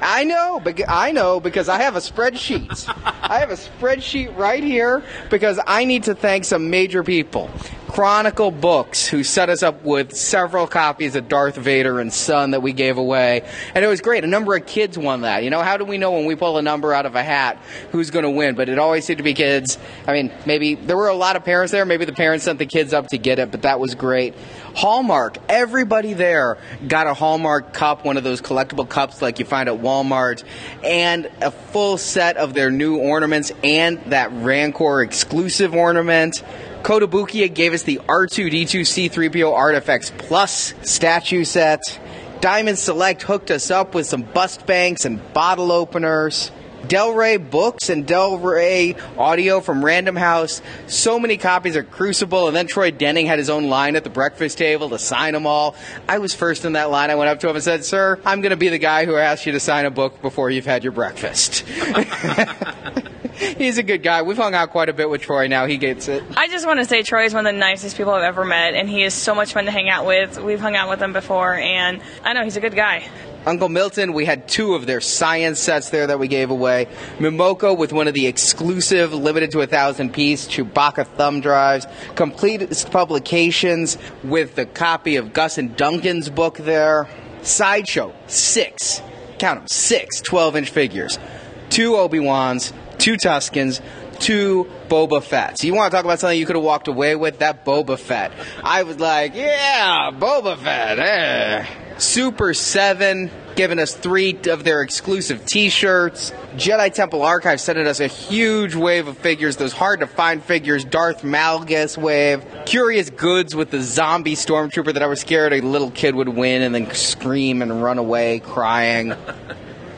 I know. I know because I have a spreadsheet. I have a spreadsheet right here because I need to thank some major people. Chronicle Books, who set us up with several copies of Darth Vader and Son that we gave away. And it was great. A number of kids won that. You know, how do we know when we pull a number out of a hat who's going to win? But it always seemed to be kids. I mean, maybe there were a lot of parents there. Maybe the parents sent the kids up to get it, but that was great. Hallmark. Everybody there got a Hallmark cup, one of those collectible cups like you find at Walmart, and a full set of their new ornaments and that Rancor exclusive ornament. Kotobukiya gave us the R two D two C three P O Artifacts Plus statue set. Diamond Select hooked us up with some bust banks and bottle openers. Del Rey books and Del Rey audio from Random House. So many copies of Crucible. And then Troy Denning had his own line at the breakfast table to sign them all. I was first in that line. I went up to him and said, "Sir, I'm going to be the guy who asked you to sign a book before you've had your breakfast." He's a good guy. We've hung out quite a bit with Troy now. He gets it. I just want to say Troy is one of the nicest people I've ever met, and he is so much fun to hang out with. We've hung out with him before, and I know he's a good guy. Uncle Milton, we had two of their science sets there that we gave away. Momoko with one of the exclusive, limited to a thousand piece Chewbacca thumb drives. Complete publications with the copy of Gus and Duncan's book there. Sideshow, six, count them, six twelve-inch figures. Two Obi-Wans, two Tuskins, two Boba Fetts. You want to talk about something you could have walked away with? That Boba Fett. I was like, yeah, Boba Fett, eh. Super seven, giving us three of their exclusive T-shirts. Jedi Temple Archive sending us a huge wave of figures, those hard-to-find figures, Darth Malgus wave. Curious Goods with the zombie stormtrooper that I was scared a little kid would win and then scream and run away crying.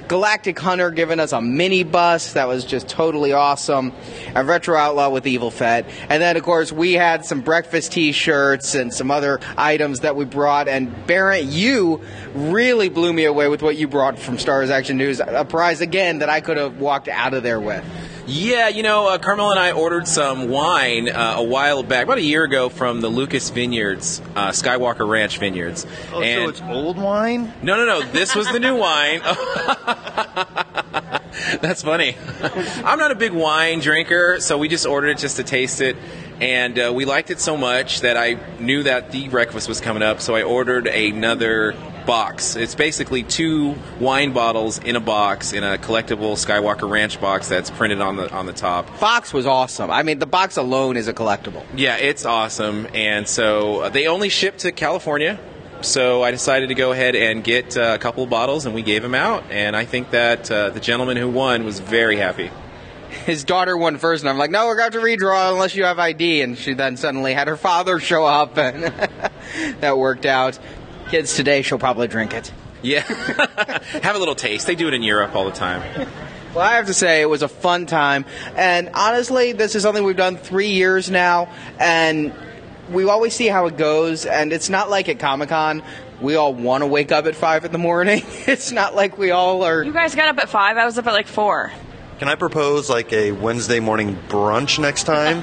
Galactic Hunter giving us a mini bus that was just totally awesome, and Retro Outlaw with Evil Fett. And then, of course, we had some breakfast T-shirts and some other items that we brought. And Barrett, you really blew me away with what you brought from Star Wars Action News, a prize, again, that I could have walked out of there with. Yeah, you know, uh, Carmel and I ordered some wine uh, a while back, about a year ago, from the Lucas Vineyards, uh, Skywalker Ranch Vineyards. Oh, and so it's old wine? No, no, no. This was the new wine. That's funny. I'm not a big wine drinker, so we just ordered it just to taste it. And uh, we liked it so much that I knew that the breakfast was coming up, so I ordered another box. It's basically two wine bottles in a box, in a collectible Skywalker Ranch box that's printed on the on the top. Box was awesome. I mean, the box alone is a collectible. Yeah, it's awesome. And so they only ship to California, so I decided to go ahead and get uh, a couple of bottles, and we gave them out. And I think that uh, the gentleman who won was very happy. His daughter won first, and I'm like, no, we're going to redraw unless you have I D. And she then suddenly had her father show up, and that worked out. Kids today, she'll probably drink it. Yeah. Have a little taste. They do it in Europe all the time. Well, I have to say, it was a fun time. And honestly, this is something we've done three years now, and we always see how it goes. And it's not like at Comic-Con, we all want to wake up at five in the morning. It's not like we all are... You guys got up at five? I was up at like four. Can I propose like a Wednesday morning brunch next time?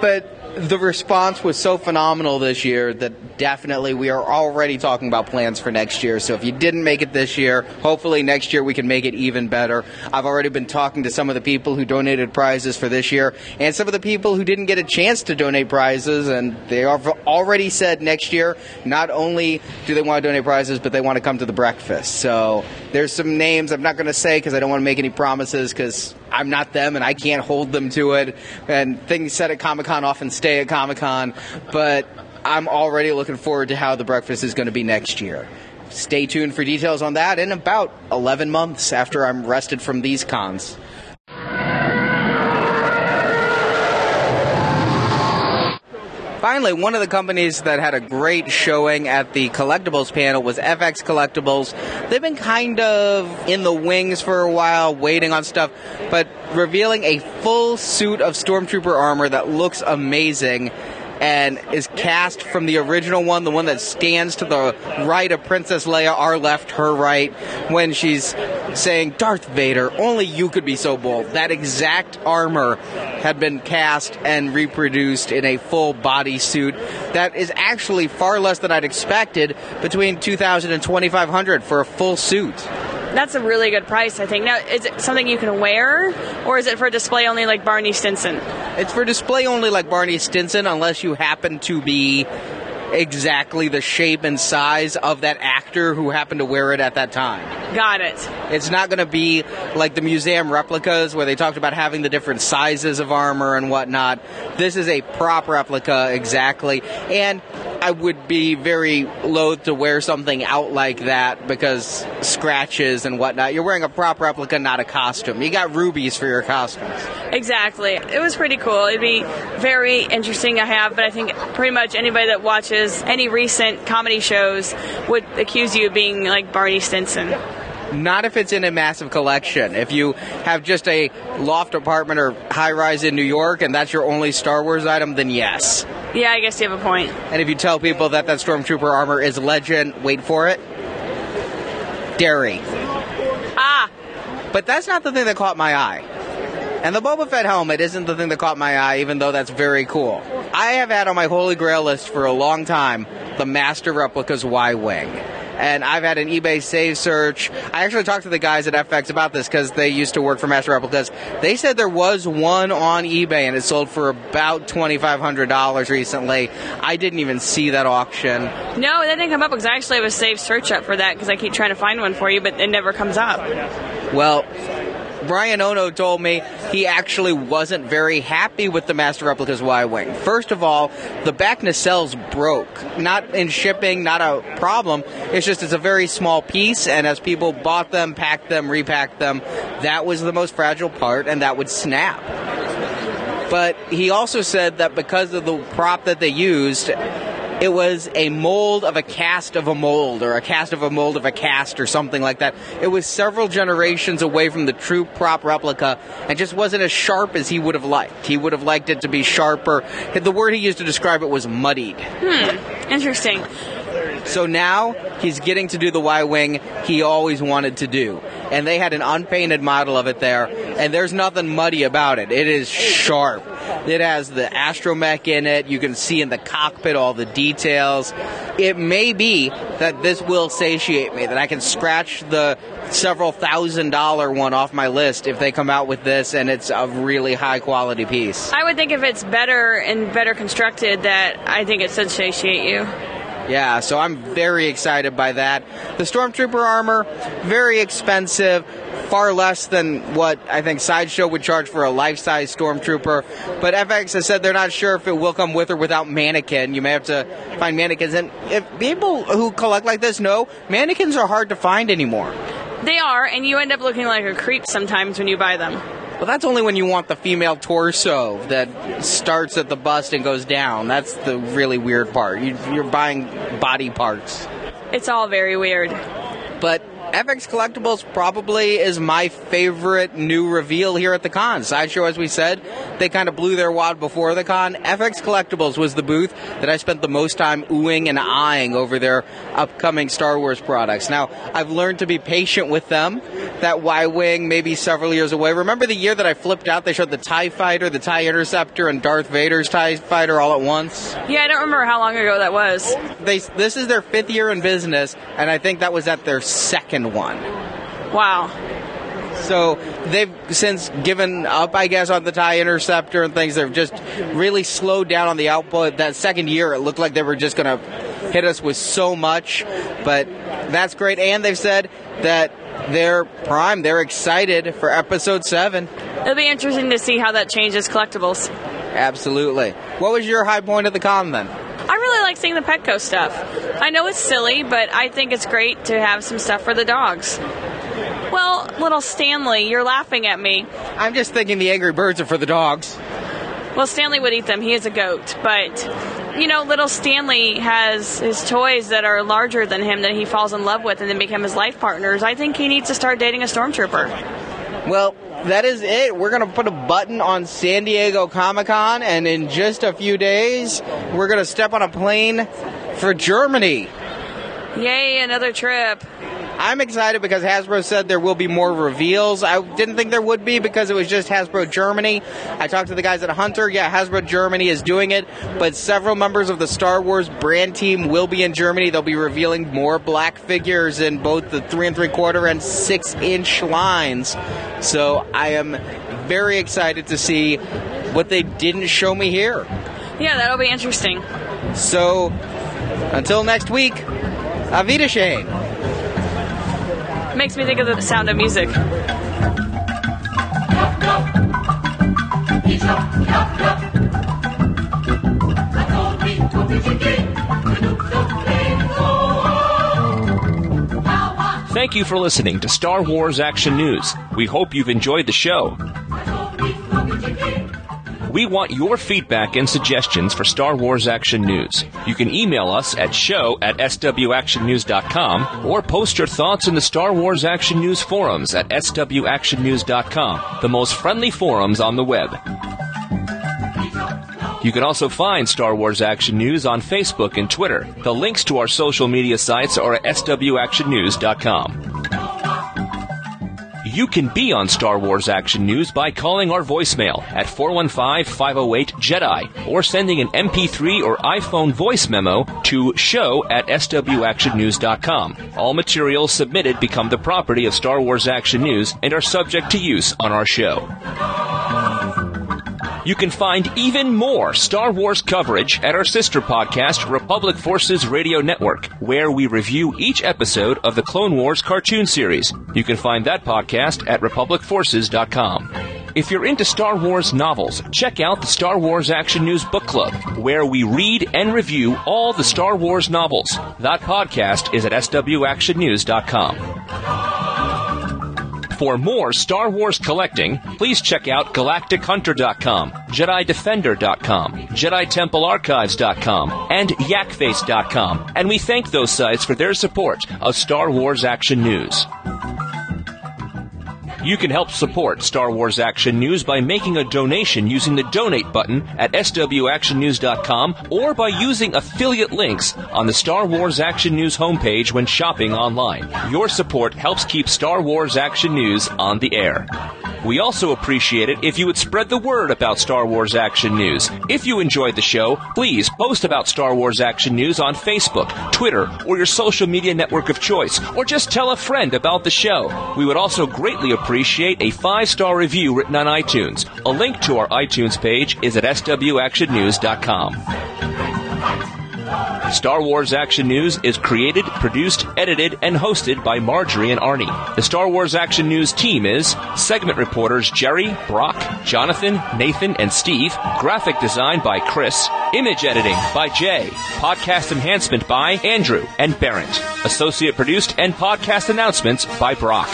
But the response was so phenomenal this year that definitely we are already talking about plans for next year. So if you didn't make it this year, hopefully next year we can make it even better. I've already been talking to some of the people who donated prizes for this year and some of the people who didn't get a chance to donate prizes. And they have already said next year, not only do they want to donate prizes, but they want to come to the breakfast. So there's some names I'm not going to say because I don't want to make any promises because I'm not them and I can't hold them to it. And things said at Comic-Con often stay at Comic-Con. But I'm already looking forward to how the breakfast is going to be next year. Stay tuned for details on that in about eleven months after I'm rested from these cons. Finally, one of the companies that had a great showing at the collectibles panel was F X Collectibles. They've been kind of in the wings for a while, waiting on stuff, but revealing a full suit of Stormtrooper armor that looks amazing and is cast from the original one, the one that stands to the right of Princess Leia, our left, her right, when she's saying, Darth Vader, only you could be so bold. That exact armor had been cast and reproduced in a full body suit that is actually far less than I'd expected, between two thousand dollars and twenty-five hundred dollars for a full suit. That's a really good price, I think. Now, is it something you can wear, or is it for display only like Barney Stinson? It's for display only like Barney Stinson, unless you happen to be exactly the shape and size of that actor who happened to wear it at that time. Got it. It's not going to be like the museum replicas where they talked about having the different sizes of armor and whatnot. This is a prop replica, exactly. And I would be very loath to wear something out like that because scratches and whatnot. You're wearing a prop replica, not a costume. You got rubies for your costumes. Exactly. It was pretty cool. It'd be very interesting to have, but I think pretty much anybody that watches any recent comedy shows would accuse you of being like Barney Stinson. Not if it's in a massive collection. If you have just a loft apartment or high-rise in New York and that's your only Star Wars item, then yes. Yeah, I guess you have a point. And if you tell people that that Stormtrooper armor is legend, wait for it, dairy. Ah! But that's not the thing that caught my eye. And the Boba Fett helmet isn't the thing that caught my eye, even though that's very cool. I have had on my holy grail list for a long time the Master Replica's Y-Wing. And I've had an eBay save search. I actually talked to the guys at F X about this because they used to work for Master Replicas. They said there was one on eBay and it sold for about twenty-five hundred dollars recently. I didn't even see that auction. No, that didn't come up because I actually have a save search up for that because I keep trying to find one for you, but it never comes up. Well, Brian Ono told me he actually wasn't very happy with the Master Replica's Y-Wing. First of all, the back nacelles broke. Not in shipping, not a problem. It's just it's a very small piece, and as people bought them, packed them, repacked them, that was the most fragile part, and that would snap. But he also said that because of the prop that they used, it was a mold of a cast of a mold, or a cast of a mold of a cast, or something like that. It was several generations away from the true prop replica, and just wasn't as sharp as he would have liked. He would have liked it to be sharper. The word he used to describe it was muddied. Hmm, interesting. So now, he's getting to do the Y-Wing he always wanted to do. And they had an unpainted model of it there, and there's nothing muddy about it. It is sharp. It has the astromech in it. You can see in the cockpit all the details. It may be that this will satiate me, that I can scratch the several thousand dollar one off my list if they come out with this and it's a really high quality piece. I would think if it's better and better constructed that I think it should satiate you. Yeah, so I'm very excited by that. The Stormtrooper armor, very expensive, far less than what I think Sideshow would charge for a life-size Stormtrooper. But F X has said they're not sure if it will come with or without mannequin. You may have to find mannequins. And if people who collect like this know, mannequins are hard to find anymore. They are, and you end up looking like a creep sometimes when you buy them. Well, that's only when you want the female torso that starts at the bust and goes down. That's the really weird part. You, you're buying body parts. It's all very weird. But F X Collectibles probably is my favorite new reveal here at the con. Sideshow, as we said, they kind of blew their wad before the con. F X Collectibles was the booth that I spent the most time oohing and eyeing over their upcoming Star Wars products. Now, I've learned to be patient with them. That Y-Wing may be several years away. Remember the year that I flipped out? They showed the TIE Fighter, the TIE Interceptor, and Darth Vader's TIE Fighter all at once? Yeah, I don't remember how long ago that was. They, this is their fifth year in business, and I think that was at their second one. Wow. So they've since given up, I guess, on the TIE Interceptor and things. They've just really slowed down on the output. That second year, it looked like they were just going to hit us with so much, but that's great. And they've said that they're primed. They're excited for Episode seven. It'll be interesting to see how that changes collectibles. Absolutely. What was your high point of the con, then? I really like seeing the Petco stuff. I know it's silly, but I think it's great to have some stuff for the dogs. Well, little Stanley, you're laughing at me. I'm just thinking the Angry Birds are for the dogs. Well, Stanley would eat them. He is a goat. But, you know, little Stanley has his toys that are larger than him that he falls in love with and then become his life partners. I think he needs to start dating a Stormtrooper. Well, that is it. We're going to put a button on San Diego Comic-Con, and in just a few days, we're going to step on a plane for Germany. Yay, another trip. I'm excited because Hasbro said there will be more reveals. I didn't think there would be because it was just Hasbro Germany. I talked to the guys at Hunter. Yeah, Hasbro Germany is doing it, but several members of the Star Wars brand team will be in Germany. They'll be revealing more black figures in both the three and three quarter and six inch lines. So I am very excited to see what they didn't show me here. Yeah, that'll be interesting. So until next week, auf Wiedersehen. Makes me think of the Sound of Music. Thank you for listening to Star Wars Action News. We hope you've enjoyed the show. We want your feedback and suggestions for Star Wars Action News. You can email us at show at S W action news dot com or post your thoughts in the Star Wars Action News forums at S W action news dot com, the most friendly forums on the web. You can also find Star Wars Action News on Facebook and Twitter. The links to our social media sites are at S W action news dot com. you can be on Star Wars Action News by calling our voicemail at four one five, five zero eight, JEDI or sending an M P three or iPhone voice memo to show at S W action news dot com. All materials submitted become the property of Star Wars Action News and are subject to use on our show. You can find even more Star Wars coverage at our sister podcast, Republic Forces Radio Network, where we review each episode of the Clone Wars cartoon series. You can find that podcast at republic forces dot com. If you're into Star Wars novels, check out the Star Wars Action News Book Club, where we read and review all the Star Wars novels. That podcast is at S W action news dot com. For more Star Wars collecting, please check out galactic hunter dot com, jedi defender dot com, jedi temple archives dot com, and yak face dot com, and we thank those sites for their support of Star Wars Action News. You can help support Star Wars Action News by making a donation using the donate button at S W action news dot com or by using affiliate links on the Star Wars Action News homepage when shopping online. Your support helps keep Star Wars Action News on the air. We also appreciate it if you would spread the word about Star Wars Action News. If you enjoyed the show, please post about Star Wars Action News on Facebook, Twitter, or your social media network of choice, or just tell a friend about the show. We would also greatly appreciate a five-star review written on iTunes. A link to our iTunes page is at S W action news dot com. Star Wars Action News is created, produced, edited, and hosted by Marjorie and Arnie. The Star Wars Action News team is segment reporters Jerry, Brock, Jonathan, Nathan, and Steve, graphic design by Chris, image editing by Jay, podcast enhancement by Andrew and Barrett, associate produced and podcast announcements by Brock.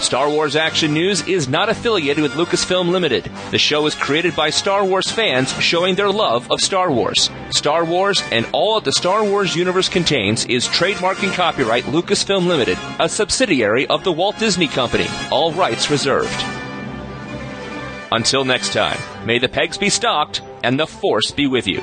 Star Wars Action News is not affiliated with Lucasfilm Limited. The show is created by Star Wars fans showing their love of Star Wars. Star Wars and all that the Star Wars universe contains is trademark and copyright Lucasfilm Limited, a subsidiary of the Walt Disney Company. All rights reserved. Until next time, may the pegs be stocked and the Force be with you.